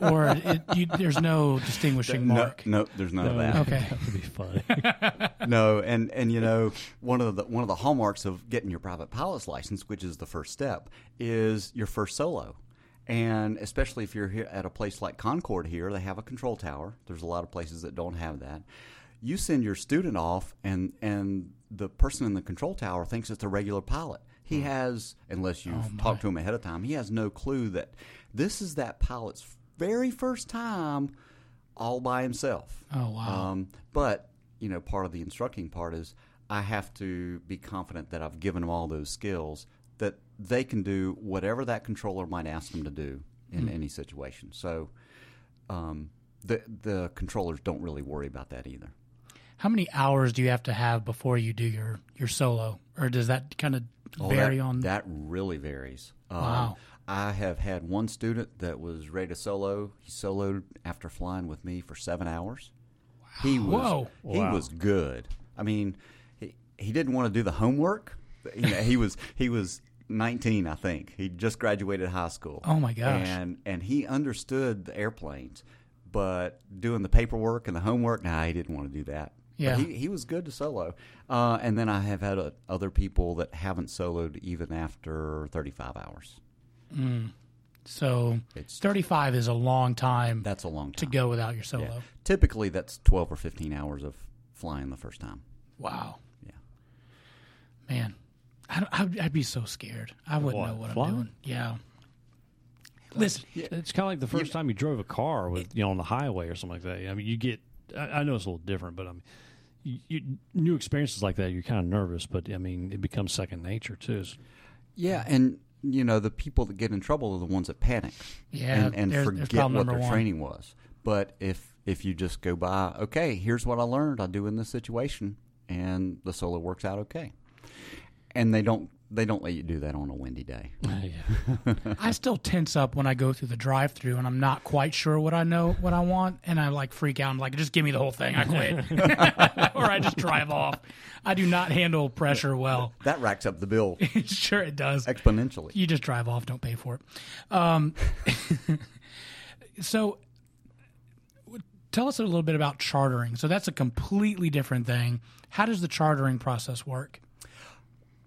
or it, you, there's no distinguishing no, mark? No, there's none no, of that. Okay, that would be funny. No, and and you know, one of the one of the hallmarks of getting your private pilot's license, which is the first step, is your first solo. And especially if you're here at a place like Concord here, they have a control tower. There's a lot of places that don't have that. You send your student off, and and the person in the control tower thinks it's a regular pilot. He has, unless you've oh talked to him ahead of time, he has no clue that this is that pilot's very first time all by himself. Oh, wow. Um, but, you know, part of the instructing part is I have to be confident that I've given them all those skills, that they can do whatever that controller might ask them to do in mm. any situation. So um, the the controllers don't really worry about that either. How many hours do you have to have before you do your, your solo? Or does that kind of oh, vary that, on? That really varies. Um, wow. I have had one student that was ready to solo. He soloed after flying with me for seven hours. Wow. He was, Whoa. He wow. was good. I mean, he, he didn't want to do the homework. You know, he was he was nineteen, I think. He just graduated high school. Oh, my gosh. And, and he understood the airplanes. But doing the paperwork and the homework, nah, he didn't want to do that. Yeah, but he, he was good to solo. Uh, and then I have had uh, other people that haven't soloed even after thirty-five hours. Mm. So it's, thirty-five is a long time. That's a long time. To go without your solo. Yeah. Typically, that's twelve or fifteen hours of flying the first time. Wow. Yeah. Man, I I'd, I'd be so scared. I wouldn't what, know what flying? I'm doing. Yeah. Listen, yeah. It's kind of like the first you, time you drove a car with you know on the highway or something like that. I mean, you get. I, I know it's a little different, but I mean. You, you, new experiences like that, you're kind of nervous, but I mean, it becomes second nature too. Yeah, and you know, the people that get in trouble are the ones that panic, yeah, and, and there's, forget there's what their one. Training was. But if if you just go by, okay, here's what I learned, I do in this situation, and the solo works out okay, and they don't they don't let you do that on a windy day. Yeah. I still tense up when I go through the drive-thru and I'm not quite sure what I know, what I want, and I like freak out. I'm like, just give me the whole thing. I quit. Or I just drive off. I do not handle pressure well. That racks up the bill. Sure it does. Exponentially. You just drive off. Don't pay for it. Um, so tell us a little bit about chartering. So that's a completely different thing. How does the chartering process work?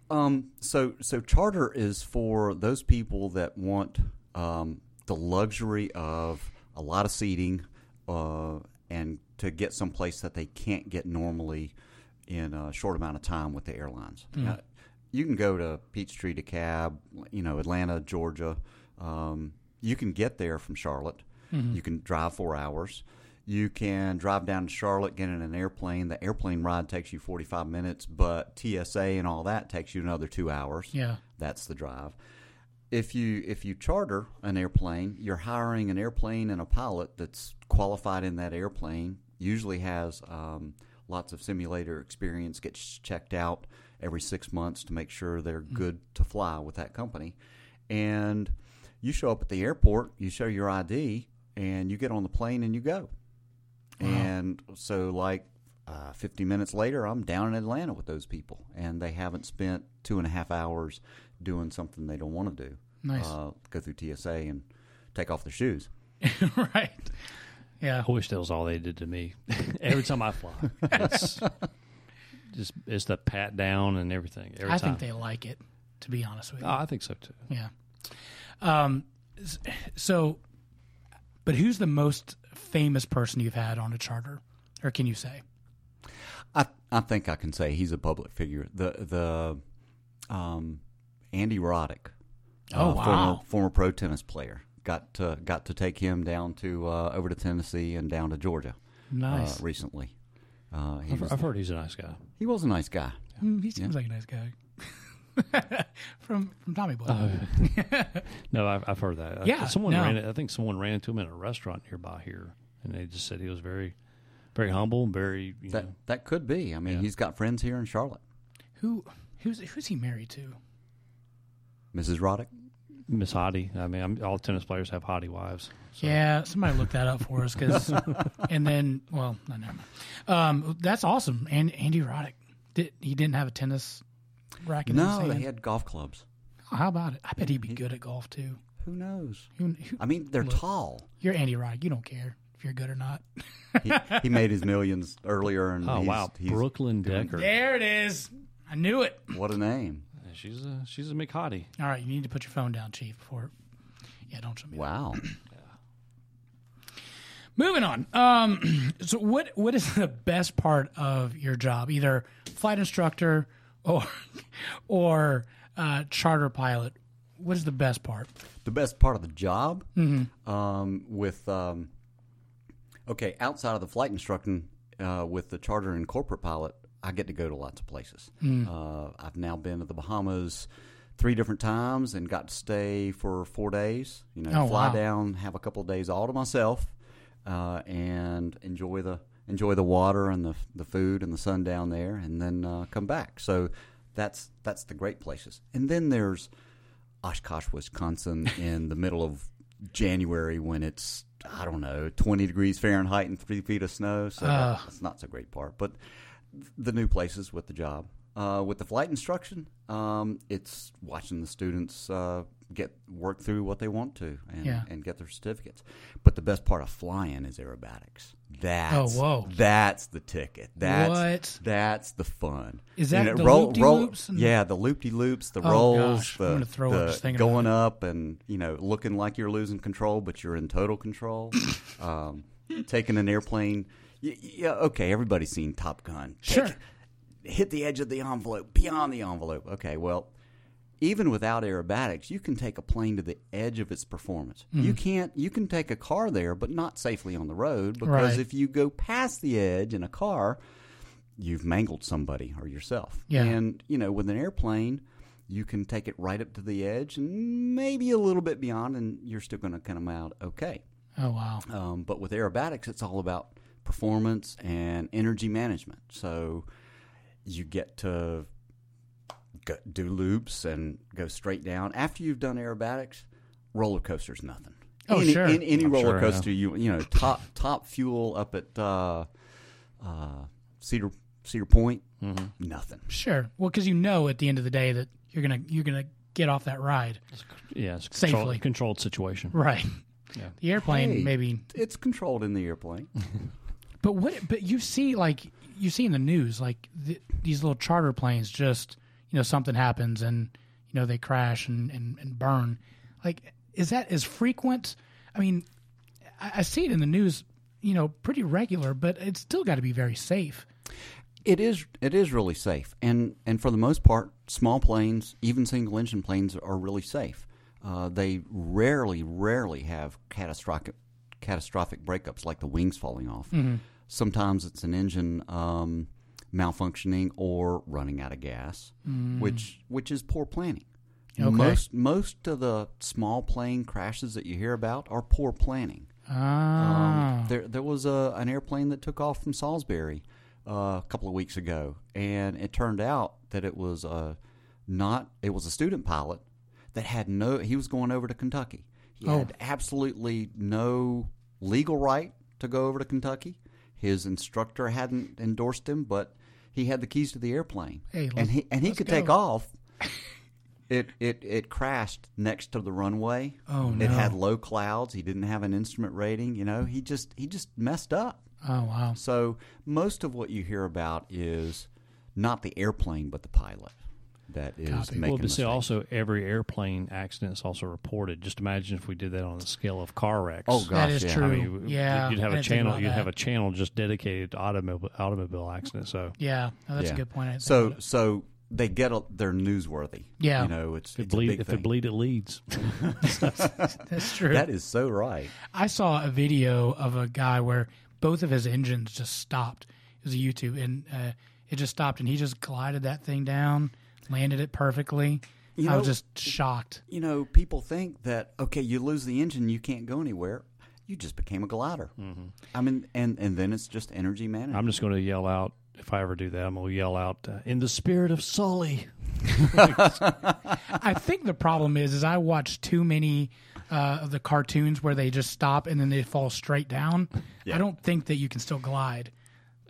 Um, so, so charter is for those people that want um, the luxury of a lot of seating uh, and to get someplace that they can't get normally in a short amount of time with the airlines. Mm. Now, you can go to Peachtree, DeKalb, you know, Atlanta, Georgia. Um, you can get there from Charlotte. Mm-hmm. You can drive four hours. You can drive down to Charlotte, get in an airplane. The airplane ride takes you forty-five minutes, but T S A and all that takes you another two hours. Yeah. That's the drive. If you if you charter an airplane, you're hiring an airplane and a pilot that's qualified in that airplane, usually has um, lots of simulator experience, gets checked out every six months to make sure they're mm-hmm. good to fly with that company. And you show up at the airport, you show your I D, and you get on the plane and you go. Wow. And so like uh, fifty minutes later, I'm down in Atlanta with those people, and they haven't spent two and a half hours doing something they don't want to do. Nice. Uh, go through T S A and take off their shoes. Right. Yeah. I wish that was all they did to me every time I fly. It's just it's the pat down and everything. Every I time. think they like it, to be honest with you. Oh, I think so too. Yeah. Um. So, but who's the most famous person you've had on a charter, or can you say? I I think I can say he's a public figure. The the um, Andy Roddick, oh uh, wow, former, former pro tennis player, got to, got to take him down to uh, over to Tennessee and down to Georgia. Nice. Uh, recently, uh, he I've, was, I've heard he's a nice guy. He was a nice guy. Mm, he seems yeah. like a nice guy. from from Tommy Boy. Uh, no, I've, I've heard that. Yeah, I, someone no. ran. I think someone ran into him at a restaurant nearby here, and they just said he was very, very humble and very. You that know. That could be. I mean, yeah. He's got friends here in Charlotte. Who who's who's he married to? Missus Roddick, Miss Hottie. I mean, I'm, all tennis players have hottie wives. So. Yeah, somebody look that up for us, because. And then, well, no, never mind. Um, that's awesome. And Andy Roddick, did, he didn't have a tennis. No, they had golf clubs. How about it? I bet he'd be good at golf, too. Who knows? Who, who, I mean, they're look, tall. You're Andy Roddick. You don't care if you're good or not. he, he made his millions earlier. And oh, he's, wow. He's Brooklyn Decker. There it is. I knew it. What a name. She's a, she's a McHottie. All right. You need to put your phone down, Chief, before – yeah, don't show me Wow. Yeah. Moving on. Um, so what what is the best part of your job, either flight instructor or or uh, charter pilot? What is the best part? The best part of the job, mm-hmm. um, with um, okay, outside of the flight instructing, uh, with the charter and corporate pilot, I get to go to lots of places. Mm. Uh, I've now been to the Bahamas three different times and got to stay for four days. You know, oh, fly wow. down, have a couple of days all to myself, uh, and enjoy the enjoy the water and the the food and the sun down there, and then uh, come back. So that's that's the great places. And then there's Oshkosh, Wisconsin in the middle of January when it's, I don't know, twenty degrees Fahrenheit and three feet of snow. So uh, that's not so great part. But the new places with the job. Uh, with the flight instruction, um, it's watching the students uh, get work through what they want to and, yeah. and get their certificates. But the best part of flying is aerobatics. That's, oh, whoa. That's the ticket. That's, what? That's the fun. Is that you know, the roll, loop-de-loops? Roll, yeah, the loop-de-loops, the oh, rolls, gosh. the, I'm throw the up going up and you know looking like you're losing control, but you're in total control. um, taking an airplane. Yeah, okay, everybody's seen Top Gun. Take, sure. Hit the edge of the envelope, beyond the envelope. Okay, well, even without aerobatics, you can take a plane to the edge of its performance. Mm-hmm. You can't. You can take a car there, but not safely on the road because right. if you go past the edge in a car, you've mangled somebody or yourself. Yeah. And, you know, with an airplane, you can take it right up to the edge and maybe a little bit beyond, and you're still going to come out okay. Oh, wow. Um, but with aerobatics, it's all about performance and energy management. So you get to go, do loops and go straight down. After you've done aerobatics, roller coaster's nothing. Oh, any, sure. Any, any roller sure, coaster, yeah. you you know, top top fuel up at uh, uh, Cedar Cedar Point, mm-hmm. nothing. Sure. Well, because you know at the end of the day that you're gonna you're gonna get off that ride. Yeah, it's safely controlled, controlled situation. Right. Yeah. The airplane hey, maybe it's controlled in the airplane. But what? But you see, like you see in the news, like th- these little charter planes, just you know, something happens and you know they crash and, and, and burn. Like, is that as frequent? I mean, I, I see it in the news, you know, pretty regular, but it's still got to be very safe. It is. It is really safe, and and for the most part, small planes, even single engine planes, are really safe. Uh, they rarely, rarely have catastrophic catastrophic breakups like the wings falling off. Mm-hmm. Sometimes it's an engine um, malfunctioning or running out of gas, mm. which which is poor planning. Okay. Most most of the small plane crashes that you hear about are poor planning. Ah. Um, there there was a, an airplane that took off from Salisbury uh, a couple of weeks ago, and it turned out that it was a not it was a student pilot that had no. He was going over to Kentucky. He oh. had absolutely no legal right to go over to Kentucky. His instructor hadn't endorsed him, but he had the keys to the airplane, hey, and he and he could go. take off. It it it crashed next to the runway. Oh no! It had low clouds. He didn't have an instrument rating. You know, he just he just messed up. Oh wow! So most of what you hear about is not the airplane, but the pilot that is God, making. Well, to say also every airplane accident is also reported. Just imagine if we did that on the scale of car wrecks. Oh gosh, that is yeah. true. I mean, yeah, you'd have a channel. You'd that. have a channel just dedicated to automobile automobile accidents. So yeah, no, that's yeah. a good point. So so they get a, they're newsworthy. Yeah, you know it's, it it's bleed, a big if thing. It bleed, it leads. That's true. That is so right. I saw a video of a guy where both of his engines just stopped. It was a YouTube, and uh, it just stopped, and he just glided that thing down. Landed it perfectly. You know, I was just shocked. You know, people think that, okay, you lose the engine, you can't go anywhere. You just became a glider. Mm-hmm. I mean, and, and then it's just energy management. I'm just going to yell out, if I ever do that, I'm going to yell out, uh, in the spirit of Sully. I think the problem is, is I watch too many uh, of the cartoons where they just stop and then they fall straight down. Yeah. I don't think that you can still glide.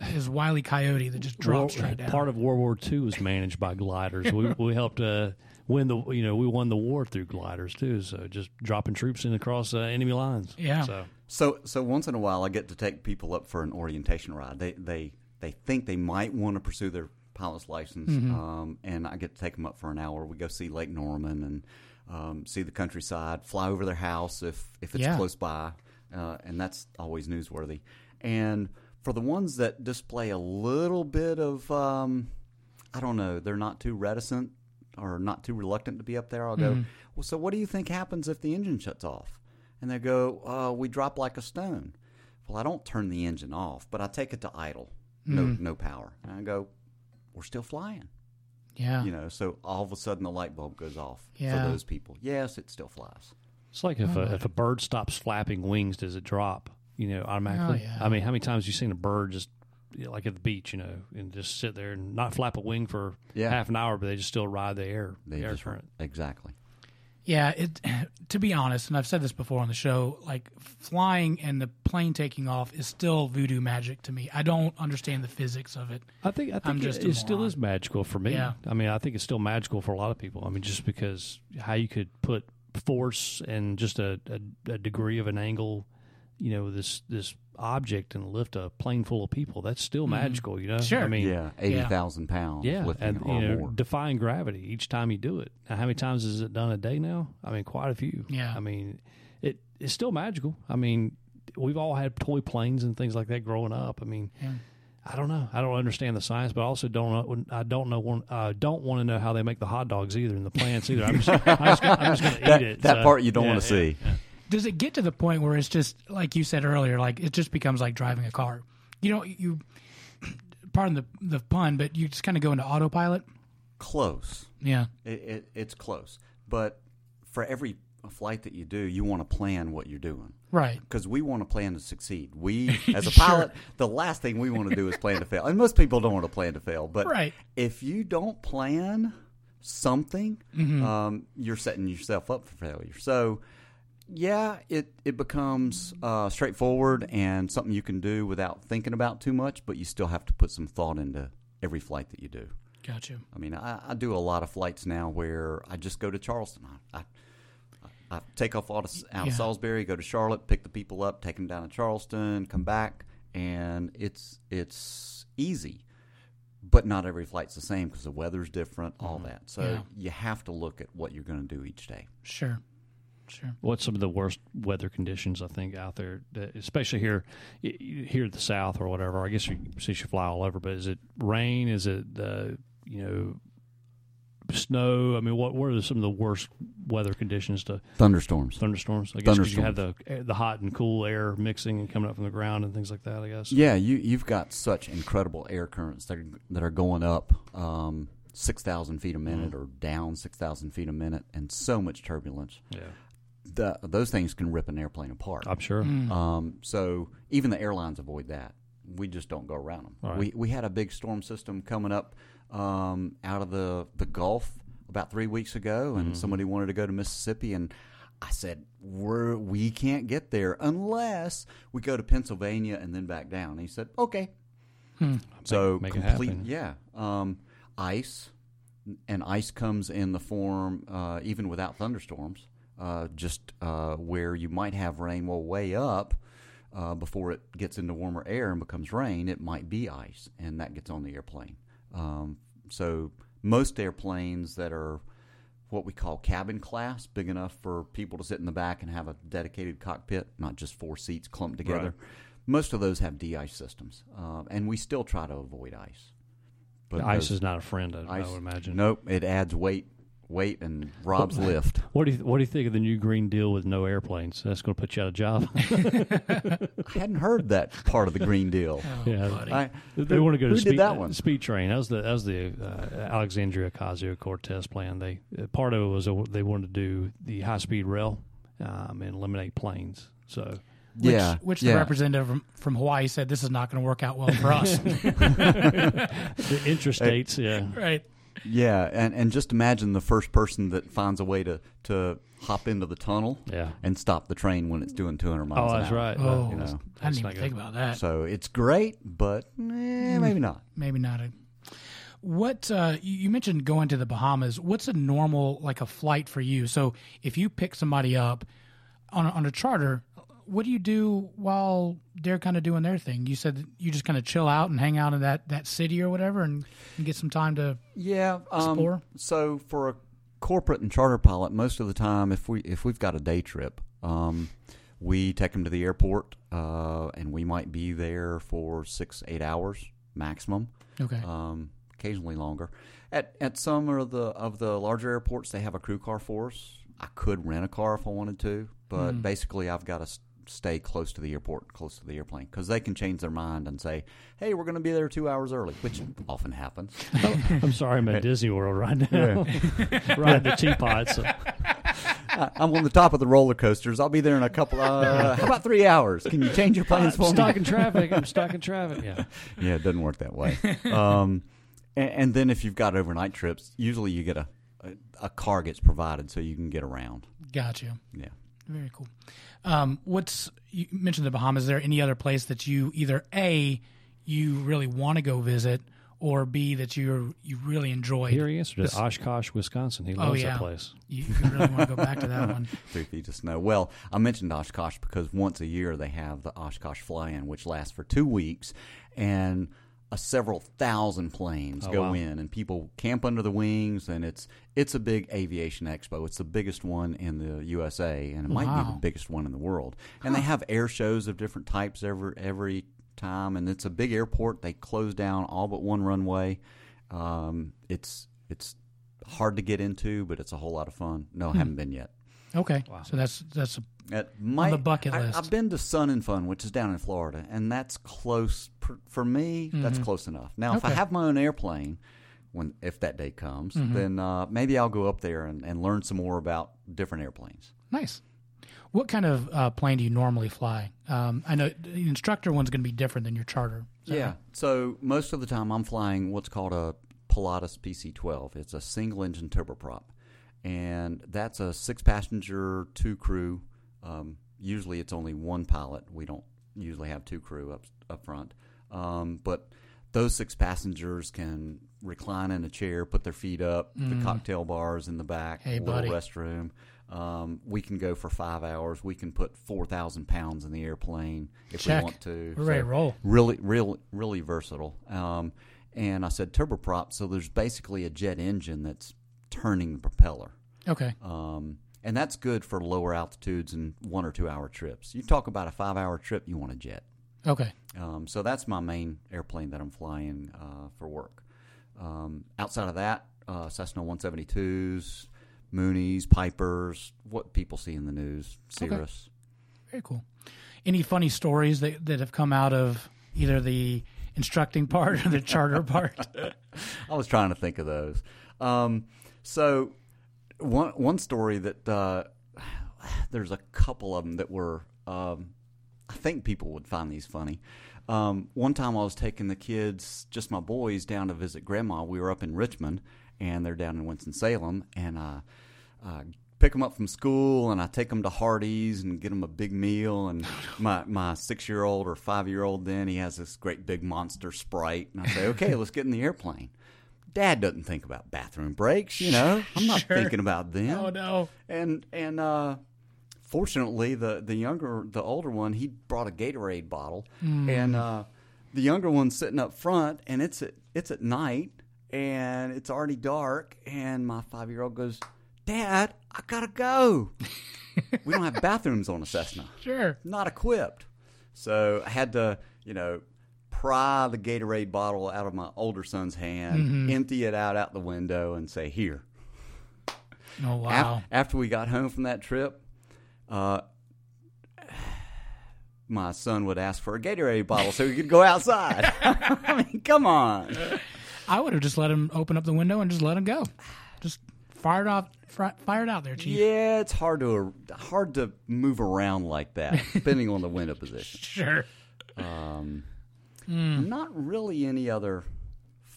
his Wile E. Coyote that just drops well, right down. Part of World War Two was managed by gliders. We we helped uh, win the you know we won the war through gliders too. So just dropping troops in across uh, enemy lines. Yeah. So. so so once in a while I get to take people up for an orientation ride. They they they think they might want to pursue their pilot's license, mm-hmm. um, and I get to take them up for an hour. We go see Lake Norman and um, see the countryside. Fly over their house if if it's yeah. close by, uh, and that's always newsworthy. And for the ones that display a little bit of, um, I don't know, they're not too reticent or not too reluctant to be up there, I'll go, mm. well, so what do you think happens if the engine shuts off? And they go, uh, we drop like a stone. Well, I don't turn the engine off, but I take it to idle, mm. no no power. And I go, we're still flying. Yeah. You know, so all of a sudden the light bulb goes off yeah. for those people. Yes, it still flies. It's like if, oh. a, if a bird stops flapping wings, does it drop? You know, automatically. Oh, yeah. I mean, how many times have you seen a bird just, you know, like at the beach, you know, and just sit there and not flap a wing for yeah. half an hour, but they just still ride the air, they the air just, current. Exactly. Yeah, it. To be honest, and I've said this before on the show, like flying and the plane taking off is still voodoo magic to me. I don't understand the physics of it. I think I think I'm it, just it still is magical for me. Yeah. I mean, I think it's still magical for a lot of people. I mean, just because how you could put force and just a, a, a degree of an angle, you know, this this object and lift a plane full of people, that's still mm-hmm. magical, you know? Sure. I mean, yeah, eighty thousand yeah. pounds yeah. lifting and, or you know, more. Defying gravity each time you do it. Now, how many times is it done a day now? I mean, quite a few. Yeah. I mean, it it's still magical. I mean, we've all had toy planes and things like that growing up. I mean, yeah. I don't know. I don't understand the science, but I also don't. I don't know. I don't want to know how they make the hot dogs either and the plants either. I'm just, just going to eat it. That so. Part you don't yeah, want to yeah, see. Yeah. Does it get to the point where it's just like you said earlier, like it just becomes like driving a car? You know, you pardon the the pun, but you just kind of go into autopilot. Close, yeah, it, it, it's close. But for every flight that you do, you want to plan what you're doing, right? Because we want to plan to succeed. We, as a sure. pilot, the last thing we want to do is plan to fail, and most people don't want to plan to fail. But right. if you don't plan something, mm-hmm. um, you're setting yourself up for failure. So. Yeah, it, it becomes uh, straightforward and something you can do without thinking about too much, but you still have to put some thought into every flight that you do. Gotcha. I mean, I, I do a lot of flights now where I just go to Charleston. I I, I take off out of, out yeah. of Salisbury, go to Charlotte, pick the people up, take them down to Charleston, come back, and it's it's easy. But not every flight's the same because the weather's different, all mm-hmm. that. So yeah. you have to look at what you're going to do each day. Sure. Sure. What's some of the worst weather conditions I think out there, especially here, here in the South or whatever? I guess you, since you fly all over, but is it rain? Is it uh, you know snow? I mean, what what are some of the worst weather conditions? To thunderstorms, thunderstorms. I guess thunderstorms. You have the the hot and cool air mixing and coming up from the ground and things like that. I guess. Yeah, you you've got such incredible air currents that are, that are going up. Um, Six thousand feet a minute, or down six thousand feet a minute, and so much turbulence. Yeah, the, those things can rip an airplane apart. I'm sure. Mm. Um, so even the airlines avoid that. We just don't go around them. Right. We we had a big storm system coming up um, out of the, the Gulf about three weeks ago, and mm. somebody wanted to go to Mississippi, and I said we're we can't get there unless we go to Pennsylvania and then back down. And he said okay. Hmm. So make, make complete yeah. Um, Ice, and ice comes in the form, uh, even without thunderstorms, uh, just uh, where you might have rain well way up uh, before it gets into warmer air and becomes rain. It might be ice, and that gets on the airplane. Um, so most airplanes that are what we call cabin class, big enough for people to sit in the back and have a dedicated cockpit, not just four seats clumped together, right. most of those have de-ice systems, uh, and we still try to avoid ice. But ice those, is not a friend, I, ice, I would imagine. Nope, it adds weight, weight, and robs what, lift. What do you What do you think of the new Green Deal with no airplanes? That's going to put you out of job. I hadn't heard that part of the Green Deal. Oh, yeah, I, they, they want to go to speed, that one? Speed train. That was the that was the uh, Alexandria Ocasio-Cortez plan. They uh, part of it was a, they wanted to do the high speed rail um, and eliminate planes. So. Which, yeah, which the yeah. representative from, from Hawaii said this is not going to work out well for us. The interstates, yeah, right. Yeah, and, and just imagine the first person that finds a way to, to hop into the tunnel yeah. and stop the train when it's doing two hundred miles an hour. Oh, that's right. Oh, you know, that's, that's I didn't even good. think about that. So it's great, but eh, maybe not. Maybe not. What uh, you mentioned going to the Bahamas. What's a normal, like a flight for you? So if you pick somebody up on a, on a charter, what do you do while they're kind of doing their thing? You said you just kind of chill out and hang out in that, that city or whatever and, and get some time to yeah, explore? Um, so for a corporate and charter pilot, most of the time, if, we, if we've got a day trip, um, we take them to the airport, uh, and we might be there for six, eight hours maximum. Okay. Um, occasionally longer. At at some of the, of the larger airports, they have a crew car for us. I could rent a car if I wanted to, but mm. basically I've got to stay close to the airport, close to the airplane, because they can change their mind and say, hey, we're going to be there two hours early, which often happens. I'm sorry, I'm at Disney World right now. Yeah. Right at the teapot. So. I'm on the top of the roller coasters. I'll be there in a couple uh, – how about three hours? Can you change your plans for me? I'm stuck in traffic. I'm stuck in traffic. Yeah, yeah, it doesn't work that way. Um, and, and then if you've got overnight trips, usually you get a, a, a car gets provided so you can get around. Gotcha. Yeah. Very cool. Um, what's you mentioned the Bahamas? Is there any other place that you either A, you really want to go visit, or B, that you you really enjoyed? Here he answered it. Oshkosh, Wisconsin. He loves oh, yeah. that place. You, you really want to go back to that one. Three feet of snow. Well, I mentioned Oshkosh because once a year they have the Oshkosh fly-in, which lasts for two weeks, and a several thousand planes oh, go wow. in, and people camp under the wings, and it's. It's a big aviation expo. It's the biggest one in the U S A, and it might wow. be the biggest one in the world. And huh. they have air shows of different types every every time, and it's a big airport. They close down all but one runway. Um, it's it's hard to get into, but it's a whole lot of fun. No, I hmm. haven't been yet. Okay, wow. so that's that's a, At my, on the bucket list. I, I've been to Sun and Fun, which is down in Florida, and that's close. Per, for me, mm-hmm. that's close enough. Now, okay. if I have my own airplane... When if that day comes, mm-hmm. then uh, maybe I'll go up there and, and learn some more about different airplanes. Nice. What kind of uh, plane do you normally fly? Um, I know the instructor one's going to be different than your charter. Yeah. Right? So most of the time I'm flying what's called a Pilatus P C twelve. It's a single-engine turboprop, and that's a six-passenger, two-crew. Um, usually it's only one pilot. We don't usually have two crew up, up front. Um, but those six passengers can – recline in a chair, put their feet up, mm. the cocktail bars in the back, hey, little buddy. restroom. Um, we can go for five hours. We can put four thousand pounds in the airplane if Check. we want to. We're ready to roll. Really, really, really versatile. Um, and I said turboprop, so there's basically a jet engine that's turning the propeller. Okay. Um, and that's good for lower altitudes and one or two hour trips. You talk about a five hour trip, you want a jet. Okay. Um, so that's my main airplane that I'm flying uh, for work. Um, outside of that, uh, Cessna one seventy-twos, Moonies, Pipers, what people see in the news, Cirrus. Okay. Very cool. Any funny stories that, that have come out of either the instructing part or the charter part? I was trying to think of those. Um, so one one story that uh, – there's a couple of them that were um, – I think people would find these funny. Um, one time I was taking the kids, just my boys, down to visit Grandma. We were up in Richmond, and they're down in Winston-Salem. And I uh, pick them up from school, and I take them to Hardee's and get them a big meal. And my, my six-year-old or five-year-old then, he has this great big monster Sprite. And I say, okay, let's get in the airplane. Dad doesn't think about bathroom breaks, you know. I'm not sure. thinking about them. Oh, no. And, and uh fortunately, the, the younger, the older one, he brought a Gatorade bottle, mm. and uh, the younger one's sitting up front, and it's at, it's at night, and it's already dark, and my five-year-old goes, Dad, I gotta go. We don't have bathrooms on a Cessna. Sure. Not equipped. So I had to, you know, pry the Gatorade bottle out of my older son's hand, mm-hmm. empty it out out the window, and say, here. Oh, wow. Af- after we got home from that trip, Uh, my son would ask for a Gatorade bottle so he could go outside. I mean, come on. I would have just let him open up the window and just let him go. Just fire it off, fire it out there, Chief. Yeah, it's hard to hard to move around like that, depending on the window position. Sure. Um, mm. Not really any other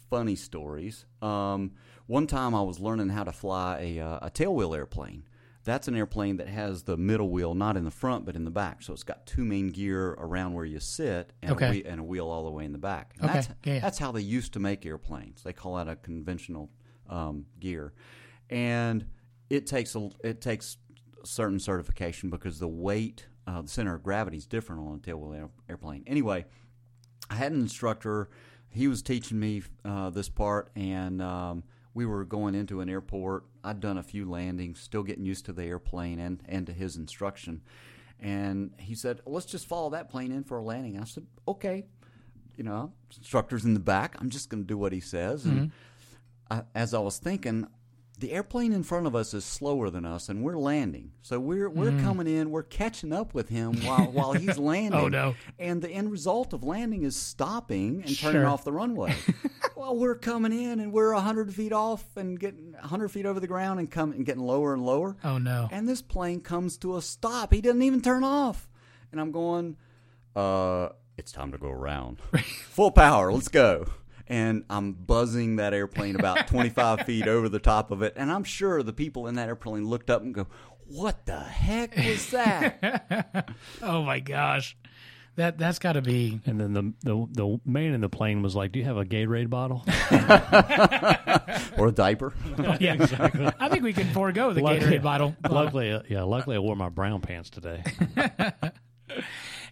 funny stories. Um, One time I was learning how to fly a, uh, a tailwheel airplane. That's an airplane that has the middle wheel, not in the front, but in the back. So it's got two main gear around where you sit and, okay. a, wheel, and a wheel all the way in the back. And okay. that's, yeah. that's how they used to make airplanes. They call that a conventional um, gear. And it takes a, it takes a certain certification because the weight, uh, the center of gravity is different on a tailwheel air, airplane. Anyway, I had an instructor. He was teaching me uh, this part, and um, we were going into an airport. I'd done a few landings, still getting used to the airplane and, and to his instruction. And he said, let's just follow that plane in for a landing. And I said, okay. You know, instructor's in the back. I'm just going to do what he says. Mm-hmm. And I, as I was thinking, the airplane in front of us is slower than us, and we're landing. So we're we're mm. coming in, we're catching up with him while while he's landing. Oh, no. And the end result of landing is stopping and turning sure. off the runway. Well, we're coming in, and we're one hundred feet off and getting one hundred feet over the ground and, come, and getting lower and lower. Oh, no. And this plane comes to a stop. He doesn't even turn off. And I'm going, uh, it's time to go around. Full power. Let's go. And I'm buzzing that airplane about twenty-five feet over the top of it. And I'm sure the people in that airplane looked up and go, what the heck was that? Oh, my gosh. That, that's got to be. And then the, the the man in the plane was like, do you have a Gatorade bottle? Or a diaper? Oh, yeah, exactly. I think we can forego the luckily, Gatorade bottle. Luckily, yeah, luckily I wore my brown pants today.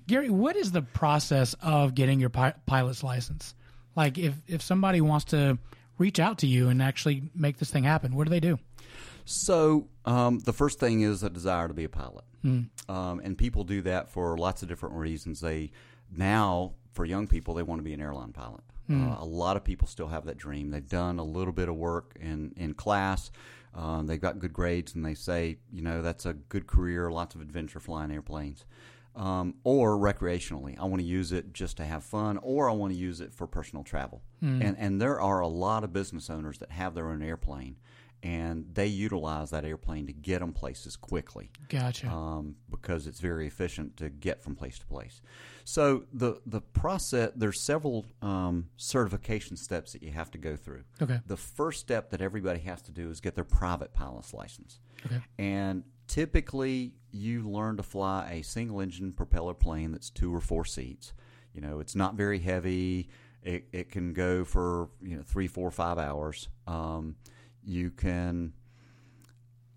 Gary, what is the process of getting your pi- pilot's license? Like, if, if somebody wants to reach out to you and actually make this thing happen, what do they do? So um, the first thing is a desire to be a pilot. Mm. Um, and people do that for lots of different reasons. They now, for young people, they want to be an airline pilot. Mm. Uh, a lot of people still have that dream. They've done a little bit of work in, in class. Um, they've got good grades, and they say, you know, that's a good career, lots of adventure flying airplanes. Um, or recreationally. I want to use it just to have fun, or I want to use it for personal travel. Mm. And and there are a lot of business owners that have their own airplane, and they utilize that airplane to get them places quickly. Gotcha. Um, because it's very efficient to get from place to place. So the, the process, there's several um, certification steps that you have to go through. Okay. The first step that everybody has to do is get their private pilot's license. Okay. And typically, you learn to fly a single-engine propeller plane that's two or four seats. You know, it's not very heavy. It it can go for, you know, three, four, five hours. Um, you can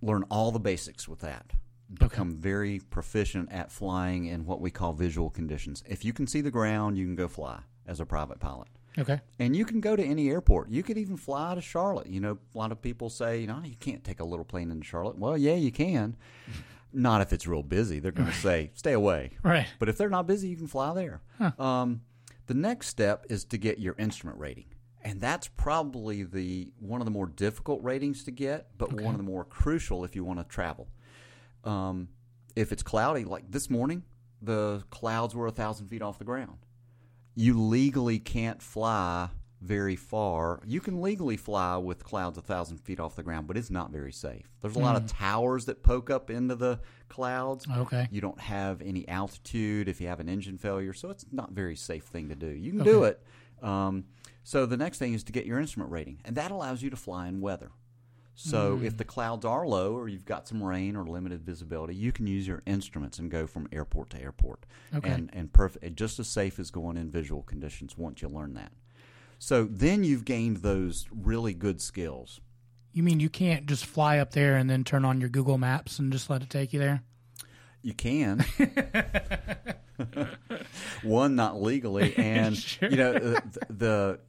learn all the basics with that. Become okay. very proficient at flying in what we call visual conditions. If you can see the ground, you can go fly as a private pilot. Okay. And you can go to any airport. You could even fly to Charlotte. You know, a lot of people say, you know, you can't take a little plane into Charlotte. Well, yeah, you can. Not if it's real busy. They're going to say, stay away. Right. But if they're not busy, you can fly there. Huh. Um, the next step is to get your instrument rating. And that's probably the one of the more difficult ratings to get, but okay. one of the more crucial if you want to travel. Um, if it's cloudy, like this morning, the clouds were one thousand feet off the ground. You legally can't fly very far. You can legally fly with clouds a thousand feet off the ground, but it's not very safe. There's a mm. lot of towers that poke up into the clouds. Okay. You don't have any altitude if you have an engine failure, so it's not a very safe thing to do. You can okay. do it. Um, so the next thing is to get your instrument rating, and that allows you to fly in weather. So mm. if the clouds are low or you've got some rain or limited visibility, you can use your instruments and go from airport to airport. Okay. And, and perfect, just as safe as going in visual conditions once you learn that. So then you've gained those really good skills. You mean you can't just fly up there and then turn on your Google Maps and just let it take you there? You can. One, not legally. And, sure. you know, the, the,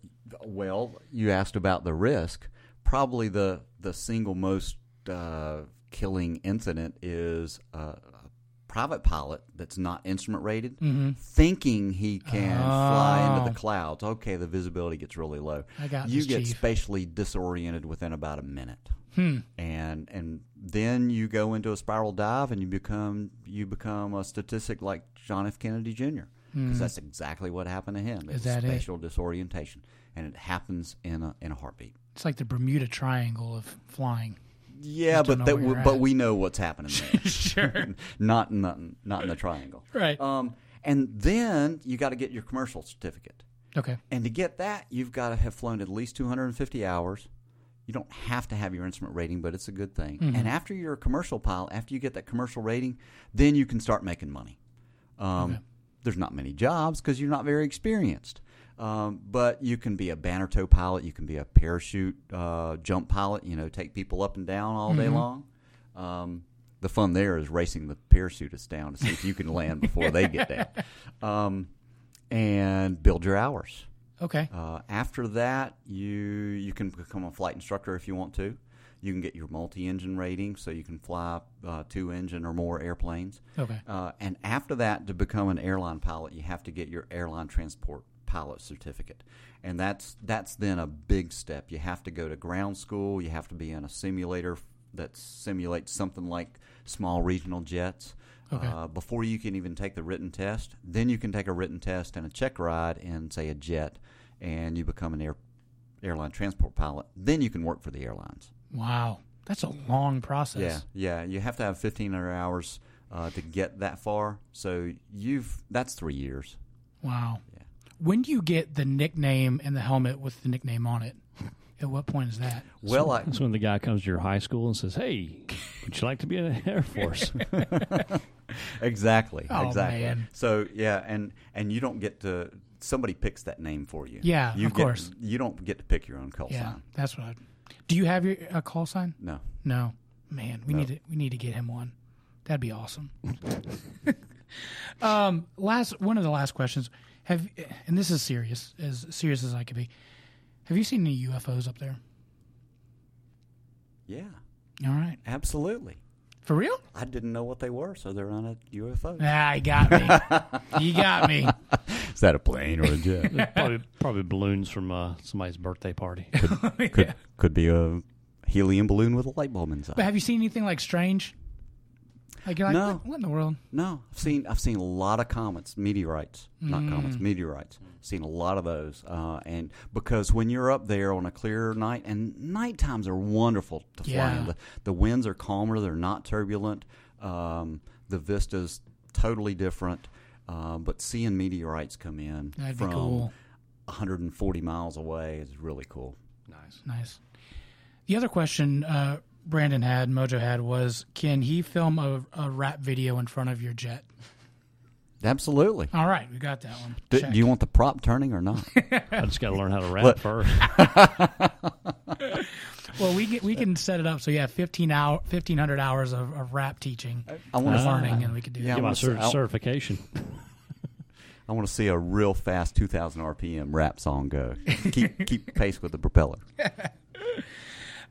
well, you asked about the risk. Probably the, the single most uh, killing incident is uh, a private pilot that's not instrument rated mm-hmm. thinking he can oh. fly into the clouds. Okay, the visibility gets really low. I got you this, get Chief. Spatially disoriented within about a minute, hmm. and and then you go into a spiral dive and you become you become a statistic like John F. Kennedy Junior because mm. that's exactly what happened to him. It's spatial it? disorientation, and it happens in a in a heartbeat. It's like the Bermuda Triangle of flying. Yeah, but that w- but we know what's happening there. Sure. not, not, not in the triangle. Right. Um, and then you got to get your commercial certificate. Okay. And to get that, you've got to have flown at least two hundred fifty hours. You don't have to have your instrument rating, but it's a good thing. Mm-hmm. And after you're a commercial pilot, after you get that commercial rating, then you can start making money. Um, okay. There's not many jobs because you're not very experienced. Um, but you can be a banner tow pilot. You can be a parachute uh, jump pilot, you know, take people up and down all mm-hmm. day long. Um, the fun there is racing the parachutists down to see if you can land before they get down. Um, and build your hours. Okay. Uh, after that, you you can become a flight instructor if you want to. You can get your multi-engine rating, so you can fly uh, two-engine or more airplanes. Okay. Uh, and after that, to become an airline pilot, you have to get your airline transport pilot certificate. And that's that's then a big step. You have to go to ground school. You have to be in a simulator that simulates something like small regional jets. Okay. Uh, before you can even take the written test, then you can take a written test and a check ride in, say, a jet, and you become an air, airline transport pilot. Then you can work for the airlines. Wow. That's a long process. Yeah, yeah. You have to have fifteen hundred hours uh, to get that far. So you've that's three years. Wow. Yeah. When do you get the nickname and the helmet with the nickname on it? At what point is that? Well, I, it's when the guy comes to your high school and says, "Hey, would you like to be in the Air Force?" Exactly. Oh, exactly. Man. So yeah, and and you don't get to somebody picks that name for you. Yeah, you of get, course. You don't get to pick your own call yeah, sign. That's what. I, do you have your a call sign? No. No, man. We no. need to we need to get him one. That'd be awesome. um, last one of the last questions. Have and this is serious as serious as I could be. Have you seen any U F Os up there? Yeah. All right. Absolutely. For real? I didn't know what they were, so they're on a U F O. Ah, you got me. You got me. Is that a plane or a jet? probably, probably balloons from uh, somebody's birthday party. Could, yeah. could could be a helium balloon with a light bulb inside. But have you seen anything like strange? Like you're like, no. what, what in the world? No, I've seen I've seen a lot of comets, meteorites, mm. not comets, meteorites. Seen a lot of those, uh, and because when you're up there on a clear night, and night times are wonderful to fly yeah. in. The, the winds are calmer; they're not turbulent. Um, the vista's totally different, uh, but seeing meteorites come in That'd from cool. one hundred forty miles away is really cool. Nice, nice. The other question. Uh, Brandon had, Mojo had, was can he film a, a rap video in front of your jet? Absolutely. All right, we got that one. Do, do you want the prop turning or not? I just got to learn how to rap Look. first. Well, we get, we can set it up so yeah, fifteen hour, fifteen hundred hours of, of rap teaching, I want learning, uh, and we could do yeah, that. Get my cert- certification. I want to see a real fast two thousand R P M rap song go. Keep keep pace with the propeller.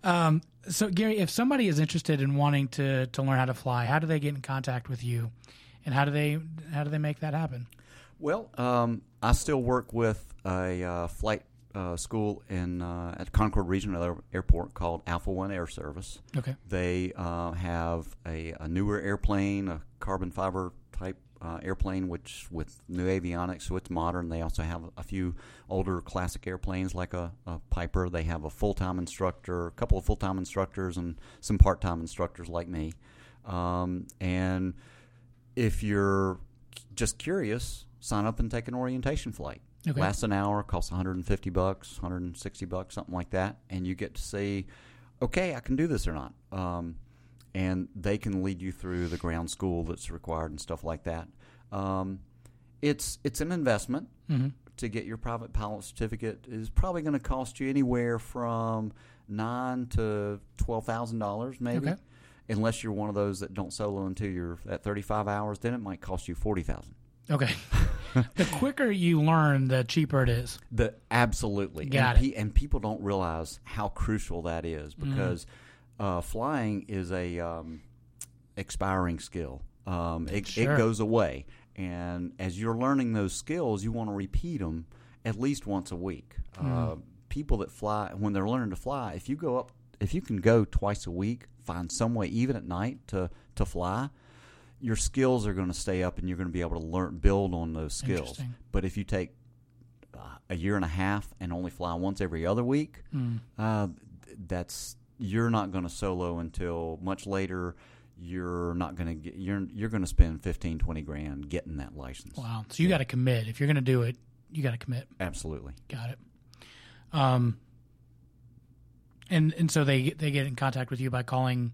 Um, so, Gary, if somebody is interested in wanting to, to learn how to fly, how do they get in contact with you, and how do they how do they make that happen? Well, um, I still work with a uh, flight uh, school in uh, at Concord Regional Airport called Alpha One Air Service. Okay, they uh, have a, a newer airplane, a carbon fiber type uh, airplane, which with new avionics, so it's modern. They also have a few older classic airplanes like a, a Piper. They have a full-time instructor, a couple of full-time instructors, and some part-time instructors like me. Um, and if you're just curious, sign up and take an orientation flight. Okay. Lasts an hour, costs one hundred fifty bucks, one hundred sixty bucks, something like that, and you get to see, okay, I can do this or not. Um, and they can lead you through the ground school that's required and stuff like that. Um, it's it's an investment. Mm-hmm. To get your private pilot certificate is probably going to cost you anywhere from nine to twelve thousand dollars, maybe. Okay. Unless you're one of those that don't solo until you're at thirty-five hours, then it might cost you forty thousand. Okay. The quicker you learn, the cheaper it is. The absolutely got and it. Pe- and people don't realize how crucial that is because. Mm. Uh, flying is a um, expiring skill. Um, it, sure. it goes away. And as you're learning those skills, you want to repeat them at least once a week. Mm. Uh, people that fly, when they're learning to fly, if you go up, if you can go twice a week, find some way, even at night, to, to fly, your skills are going to stay up and you're going to be able to learn, build on those skills. But if you take uh, a year and a half and only fly once every other week, mm. uh, that's... You're not going to solo until much later. You're not going to get. You're you're going to spend fifteen, twenty grand getting that license. Wow! So you yeah. got to commit. If you're going to do it, you got to commit. Absolutely. Got it. Um, And and so they they get in contact with you by calling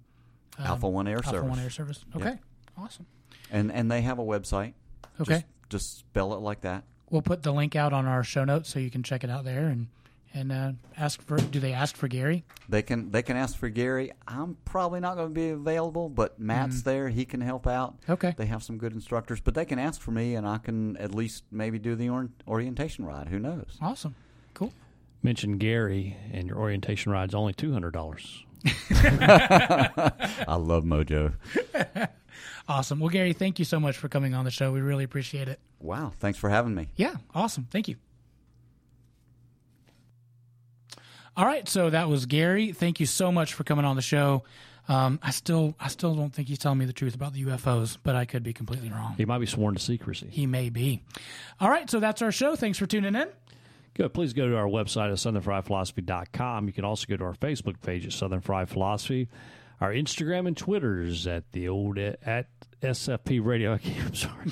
um, Alpha One Air Service. Alpha One Air Service. Okay, yep. Awesome. And and they have a website. Okay, just, just spell it like that. We'll put the link out on our show notes so you can check it out there and and uh, ask for. Do they ask for Gary? They can they can ask for Gary. I'm probably not going to be available, but Matt's mm-hmm. there. He can help out. Okay, they have some good instructors, but they can ask for me, and I can at least maybe do the or- orientation ride. Who knows? Awesome, cool. Mention Gary, and your orientation ride's only two hundred dollars. I love Mojo. Awesome. Well, Gary, thank you so much for coming on the show. We really appreciate it. Wow. Thanks for having me. Yeah. Awesome. Thank you. All right. So that was Gary. Thank you so much for coming on the show. Um, I still, I still don't think he's telling me the truth about the U F Os, but I could be completely wrong. He might be sworn to secrecy. He may be. All right. So that's our show. Thanks for tuning in. Good. Please go to our website at southern fried philosophy dot com. You can also go to our Facebook page at Southern Fried Philosophy. Our Instagram and Twitter's at the old at S F P Radio. I can't, I'm sorry.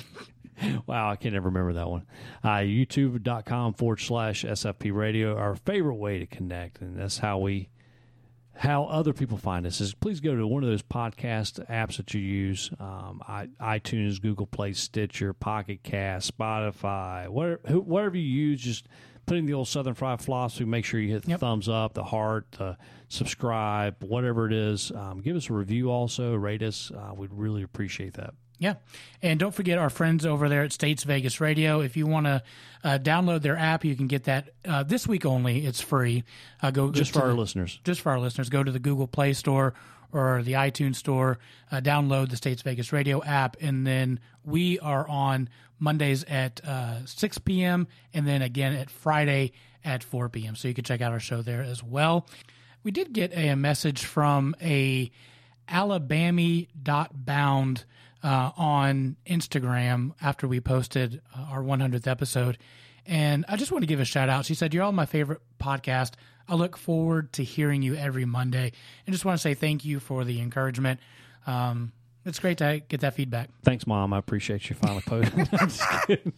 Wow, I can't ever remember that one. Uh, YouTube.com forward slash SFP Radio. Our favorite way to connect, and that's how we, how other people find us is please go to one of those podcast apps that you use: um, I, iTunes, Google Play, Stitcher, Pocket Cast, Spotify, whatever, whatever you use. Just put in the old Southern Fried Philosophy. Make sure you hit the yep. thumbs up, the heart, the subscribe, whatever it is. Um, give us a review also. Rate us. Uh, we'd really appreciate that. Yeah. And don't forget our friends over there at States Vegas Radio. If you want to uh, download their app, you can get that uh, this week only. It's free. Uh, go Just for our the, listeners. Just for our listeners. Go to the Google Play Store or the iTunes Store. Uh, download the States Vegas Radio app. And then we are on Mondays at uh, six p.m. and then again at Friday at four p.m. So you can check out our show there as well. We did get a, a message from a Alabama.bound uh, on Instagram after we posted uh, our one hundredth episode. And I just want to give a shout out. She said, "You're all my favorite podcast. I look forward to hearing you every Monday." And just want to say thank you for the encouragement. Um It's great to get that feedback. Thanks, Mom. I appreciate you finally posting. I'm just kidding.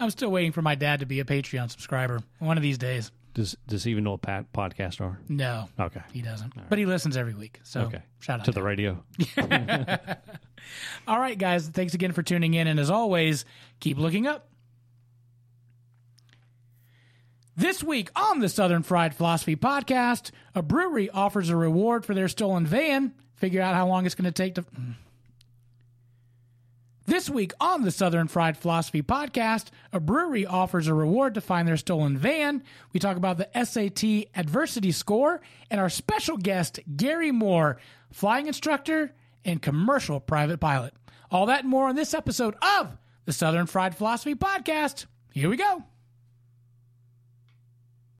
I'm still waiting for my dad to be a Patreon subscriber one of these days. Does Does he even know what pat, podcasts are? No. Okay. He doesn't. Right. But he listens every week. So okay. Shout out to, to the him. Radio. All right, guys. Thanks again for tuning in. And as always, keep looking up. This week on the Southern Fried Philosophy Podcast, a brewery offers a reward for their stolen van. Figure out how long it's going to take to... This week on the Southern Fried Philosophy Podcast, a brewery offers a reward to find their stolen van. We talk about the S A T adversity score and our special guest, Gary Moore, flying instructor and commercial private pilot. All that and more on this episode of the Southern Fried Philosophy Podcast. Here we go.